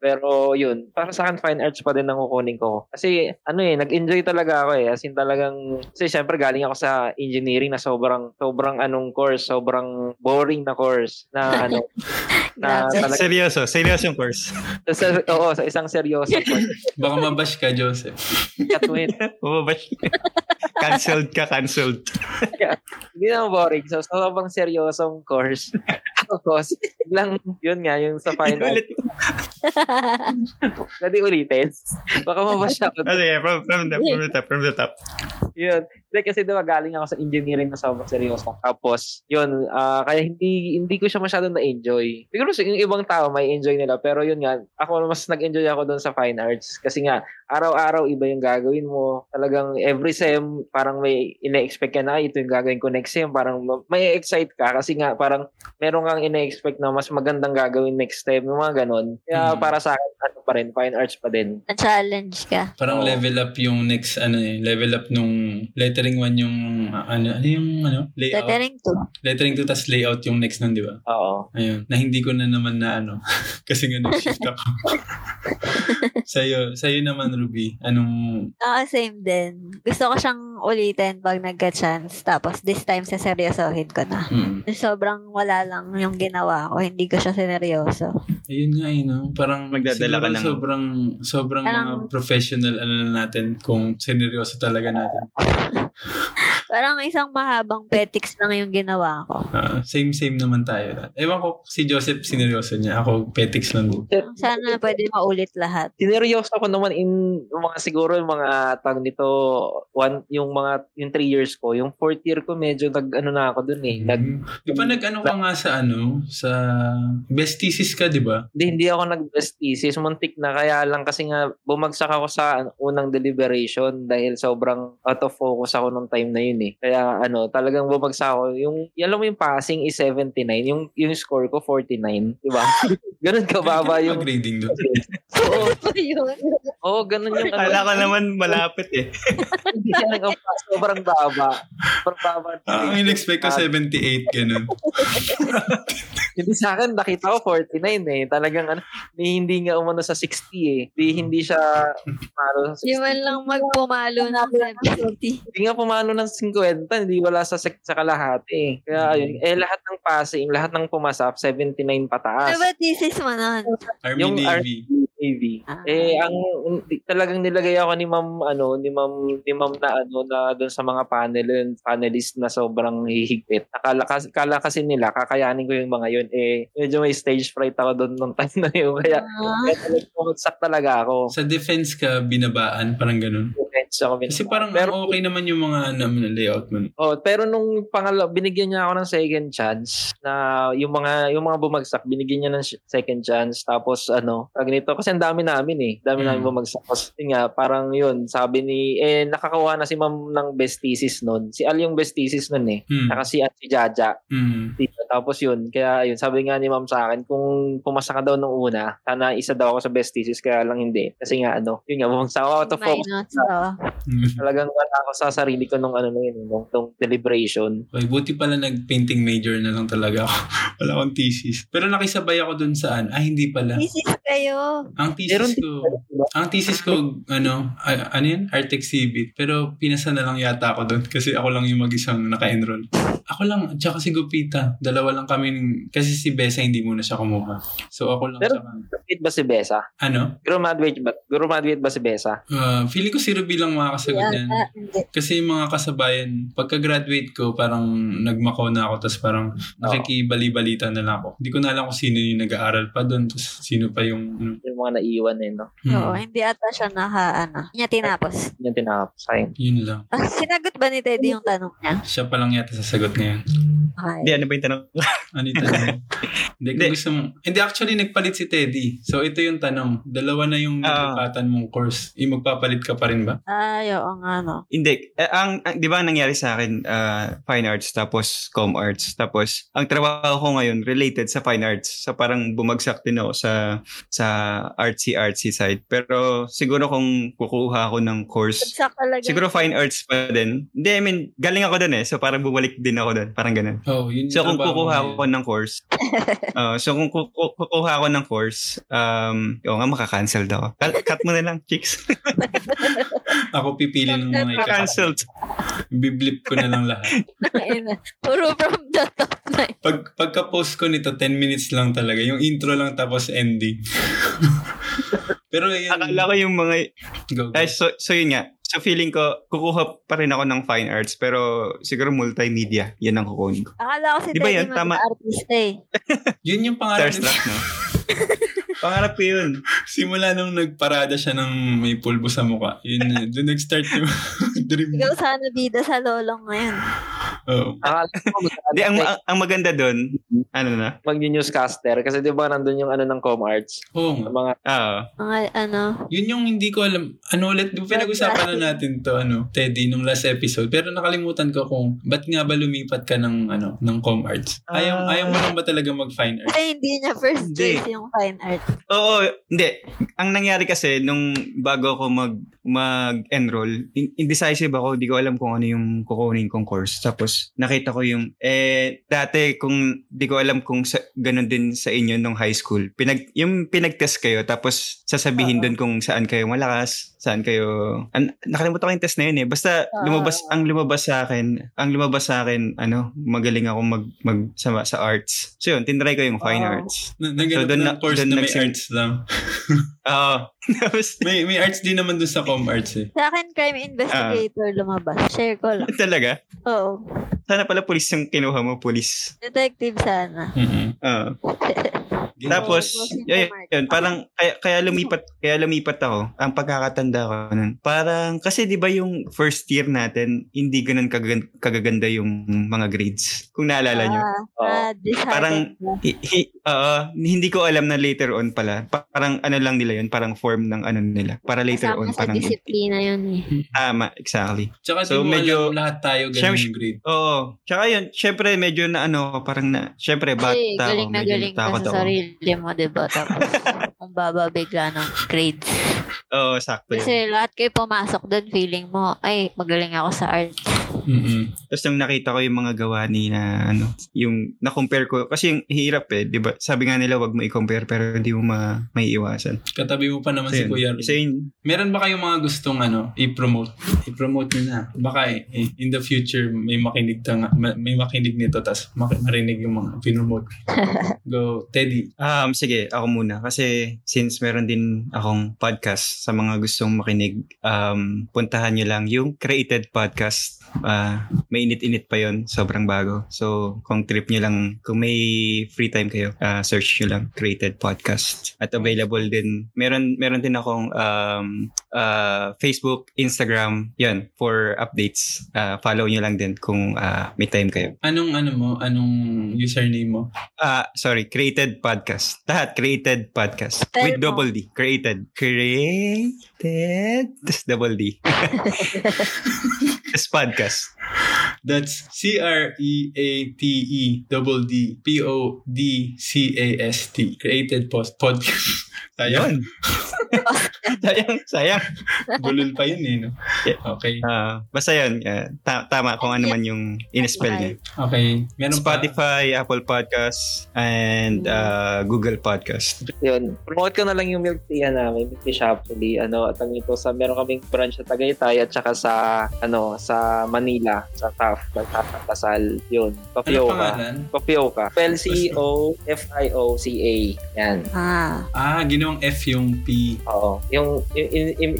Pero yun, para sa akin, fine arts pa din ang kukunin ko. Kasi, nag-enjoy talaga ako eh. As in talagang, kasi syempre galing ako sa engineering na sobrang course, sobrang boring na course na na talaga. Seryoso yung course. Oo, sa isang seryoso course. Baka mabash ka, Joseph. Katwin. Mabash. Cancelled. Yeah. Hindi naman boring. So, sobrang seryosong course. Tapos, biglang, yun nga, yung sa final. Pwede ulitin. Baka mabash ako. Okay, from the top. Yun. Kasi diba, galing ako sa engineering na sobrang seryoso. Tapos, yun, kaya hindi ko siya masyadong na-enjoy. Siguro yung ibang tao may enjoy nila, pero yun nga, ako mas nag-enjoy ako doon sa fine arts. Kasi nga, araw-araw iba yung gagawin mo. Talagang every sem, parang may ina-expect ka na, ito yung gagawin ko next sem. Parang may excite ka kasi nga, parang meron kang ina-expect na mas magandang gagawin next sem. Yung mga ganun. Kaya para sa akin, pa rin, fine arts pa din. Na-challenge ka. Parang level up yung next, level up nung letter one yung layout. Lettering 2 tas layout yung next nun, di ba? Oo. Ayun. Na hindi ko na naman na kasi nga nag-shift ako. Sa'yo naman, Ruby. Anong... Oo, same din. Gusto ko siyang ulitin pag nagka-chance. Tapos this time, sineryosohin ko na. Sobrang wala lang yung ginawa ko. Hindi ko siya sineryoso. Ayun nga, parang magdadala ka ng... Sobrang mga professional natin kung sineryoso talaga natin. Parang isang mahabang petics lang yung ginawa ko. Same naman tayo. Ewan ko, si Joseph sineryoso niya. Ako, petics lang din. Sana pwede maulit lahat. Sineryoso ako naman yung 3 years ko. Yung 4th year ko, medyo na ako dun eh. Di ba ka nga sa best thesis ka, di ba? Hindi ako nag-best thesis. Muntik na kaya lang kasi nga bumagsak ako sa unang deliberation dahil sobrang out of focus ako nung time na yun eh. Kaya talagang bumagsak ako. Alam mo yung passing is 79. Yung score ko 49. Diba? Ganun kababa yung... grading doon. Oo, ganun yung... Kala ka naman malapit eh. Hindi siya nag-pass. Sobrang baba. In-expect ko 78. Ganun. Hindi sa akin, nakita ko 49 eh. Talagang hindi nga umano sa 60 eh. Hindi siya pumalo sa 60. Di man lang magpumalo na 70. Hindi nga pumalo ng 50. Hindi wala sa kalahati eh. Kaya ayun, lahat ng passing, lahat ng pumasap, 79 pataas. Diba thesis mo nun? Yung Navy. Talagang nilagay ako ni Ma'am na doon sa mga panelists na sobrang hihigpit. Kala kasi nila, kakayanin ko yung mga yun. Medyo may stage fright ako doon nung time na yun. Kaya nagsak talaga ako. Sa defense ka, binabaan? Parang ganun? Defense ako binabaan. Kasi parang okay naman yung mga layout mo. Oh, pero nung binigyan niya ako ng second chance na yung mga bumagsak, binigyan niya ng second chance. Tapos kasi ang dami namin eh. Dami namin bumagsak. Kasi nga, parang yun, sabi ni, nakakawa na si Ma'am ng best thesis nun. Si Al yung best thesis nun eh. Saka si Jaja. Tapos yun, kaya yun, sabi nga ni Ma'am sa akin, kung pumasa ka daw nung una, sana isa daw ako sa best thesis, kaya lang hindi. Kasi nga, yun nga, bumagsak ako to focus. Talagang wala ako sa sarili ko nung nung deliberation. Okay, buti pala nag-painting major na lang talaga ako. Wala akong thesis. Pero nakisabay ako dun saan? Hindi pala. Thesis kayo. Ang thesis ko, art exhibit. Pero pinasa na lang yata ako doon kasi ako lang yung mag-isang naka-enroll. Ako lang, tsaka si Gupita. Dalawa lang kami, kasi si Besa hindi muna siya kumuha. So ako lang. Pero graduate ba si Besa? Graduate ba si Besa? Feeling ko si Ruby lang lang makakasagot yan. Kasi mga kasabayan, pagka-graduate ko, parang nagmako na ako, tapos parang nakikibali-balita na lang ako. Hindi ko na alam kung sino yung nag-aaral pa doon, tapos sino pa yung... Yung mga naiiwan eh, no? Oo, hindi ata siya naka-ano. Hindi niya tinapos. Hindi niya tinapos. Ayun. Yun lang. Sinagot ba ni Teddy yung tanong niya? Siya pa lang yata sasagot ngayon. Okay. Hindi, ano ba yung tanong? Ano yung tanong? Hindi, actually, nagpalit si Teddy. So, ito yung tanong. Dalawa na yung nagpapatan mong course. Magpapalit ka pa rin ba? Ay, oo nga, no. Hindi. Di ba ang nangyari sa akin, fine arts, tapos com arts, tapos ang trabaho ko ngayon related sa fine arts. So, parang bumagsak din ako sa artsy-artsy side. Pero, siguro kung kukuha ako ng course, siguro fine arts pa din. Hindi, I mean, galing ako dun eh. So, parang bumalik din ako dun. Parang ganun. Oh, so, kung kukuha ako ng course, maka-cancel daw. Cut mo na lang, chicks. Ako pipili ng mga i-cancelled. Biblip ko na lang lahat. Puro from the top na. Pagka-post ko nito, 10 minutes lang talaga. Yung intro lang tapos ending. Pero yun, akala ko yung mga... Go. So yun nga. So feeling ko, kukuha pa rin ako ng fine arts, pero siguro multimedia. Yan ang kukunin ko. Akala ko si diba Teddy mag-artist eh. Yun yung pangarap. Starstruck, no? Pangarap ko yun. Simula nung nagparada siya ng may pulbo sa mukha. Yun, doon nag-start yung dream. Ikaw sana bida sa lolong ngayon. Oh. Di, ang maganda doon, ano na? Mag-newscaster. Kasi di ba nandun yung ano ng com arts? Oo. Mga ano? Yun yung hindi ko alam. Ano ulit? Pinag-usapan na natin to, ano, Teddy, nung last episode. Pero nakalimutan ko kung ba't nga ba lumipat ka ng, ano, ng com arts? Ayaw mo lang ba talaga mag-fine arts? Ay, hindi niya first choice yung fine arts. Oo, hindi. Ang nangyari kasi, nung bago ako mag-enroll, indecisive ako. Hindi ko alam kung ano yung kukunin kong course. Tapos, nakita ko yung dati kung di ko alam kung ganun din sa inyo nung high school. Yung pinag-test kayo tapos sasabihin doon kung saan kayo malakas, saan kayo nakalimutan ko yung test na yun eh. Basta ang lumabas sa akin ano, magaling ako magsama sa arts. So yun, tinry ko yung fine arts. Nagganap so, ng course na may arts lang. Oo. May arts din naman doon sa com arts eh. Sa akin crime investigator lumabas. Share ko lang. Talaga? Oo. Sana pala police yung kinuha mo, police. Detective sana. Tapos, yun, parang kaya lumipat ako. Ang pagkakatanda ko nun. Parang, kasi di ba yung first year natin, hindi ganun kagaganda yung mga grades. Kung naalala nyo. Parang, hindi ko alam na later on pala. Parang ano lang nila yun, parang form ng ano nila. Para later on. Parang disiplina yun eh. Tama, exactly. Tsaka so, medyo lahat tayo ganun yung grade. Oo. Tsaka yun, syempre medyo na ano, parang na, syempre bata ako. Galing takot ako. Sarili mo, diba? Tapos, ang baba bigla ng grades. Oo, sakto. Kasi lahat kayo pumasok doon, feeling mo, ay, magaling ako sa art. Tapos nung nakita ko yung mga gawa ni na, ano, yung na-compare ko, kasi yung hirap eh, diba? Sabi nga nila, wag mo i-compare, pero hindi mo may iwasan. Katabi mo pa naman so, si Kuya. So, meron ba kayong mga gustong, ano, i-promote? I-promote na. Baka eh, in the future, may makinig nito, tas marinig yung mga pinromote. Go, Teddy. Sige, ako muna. Kasi, since meron din akong podcast, sa mga gustong makinig, puntahan nyo lang yung Created Podcast. May init-init pa yon, sobrang bago. So, kung trip nyo lang, kung may free time kayo, search nyo lang Created Podcast. At available din, meron din akong Facebook, Instagram, yon for updates. Follow nyo lang din kung may time kayo. Anong username mo? Sorry, Created Podcast. Lahat, Created Podcast. With double D. Created. That's double D. That's podcast. That's CREATEDDPODCAST. Created Podcast. Sayang. sayang. Bulol pa yun eh, no? Okay. Basta yun. Tama kung ano man yung in-spell niya. Okay. Meron Spotify, Apple Podcast, and Google Podcast. Yun. Promote ko na lang yung milk tea namin. Milk tea shop. Ano, at ang ito sa, meron kaming branch sa Tagaytay at saka sa, ano, sa Manila. Sa Taft. Kasal. Yun. Papioca. Ano pangalan? Papioca. Spell C-O-F-I-O-C-A. Yan. ginawang F yung P. Oo. Yung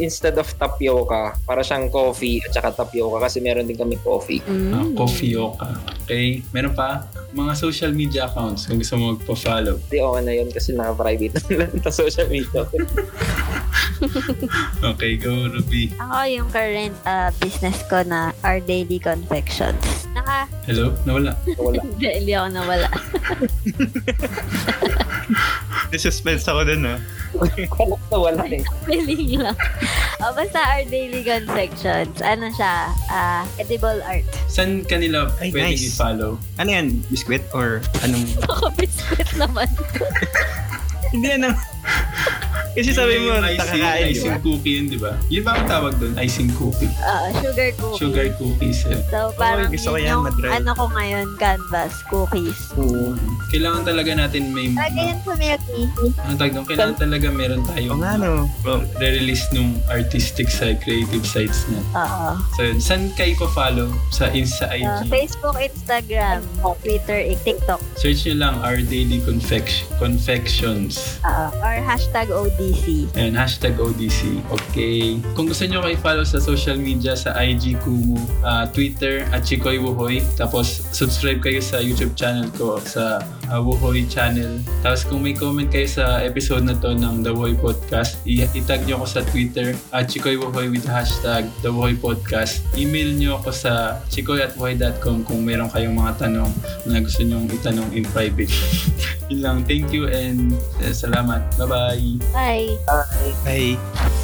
instead of tapioca, para siyang coffee at saka tapioca kasi meron din kami coffee. Coffeeoka. Okay. Meron pa? Mga social media accounts kung gusto mo magpa-follow. Hindi, okay na yun kasi naka-private lang na social media. Okay, go Ruby. Ako yung current business ko na Our Daily Confections. Hello? Nawala. Hindi ako nawala. Nasuspense ako dun, ha? Kalap na wala eh. Feeling lang. O, basta Our Daily Confections. Ano siya? Edible art. Saan kanila pwede i-follow? Ano yan? Biskwit? Or anong... Baka biskwit naman. Hindi yan ang... Kasi sabi mo, nakakain. Icing cookie yun, di ba? Yun ba ang tawag doon? Icing cookie. Oo, sugar cookie. Sugar cookies. Eh. So, parang gusto yun yung ano ko ngayon, canvas, cookies. Oo. Kailangan talaga natin may... Lagay yun sa milky. Ang tag doon, kailangan talaga meron tayong... re-release nung artistic side, creative sites na. Oo. So, yun. Saan kayo pa-follow? Sa IG? Facebook, Instagram, Twitter, TikTok. Search nyo lang, Our Daily Confections. Oo. Or hashtag OD. And hashtag ODC. Okay. Kung gusto nyo kayo follow sa social media, sa IG Kumu, Twitter at Chikoy Wuhoy. Tapos subscribe kayo sa YouTube channel ko, sa Wuhoy channel. Tapos kung may comment kayo sa episode na to ng The Wuhoy Podcast, itag nyo ako sa Twitter at Chikoy Wuhoy with hashtag The Wuhoy Podcast. Email nyo ako sa chikoy@wuhoy.com kung meron kayong mga tanong na gusto nyo itanong in private. Yun lang. Thank you and salamat. Bye-bye. Bye. Bye. Bye.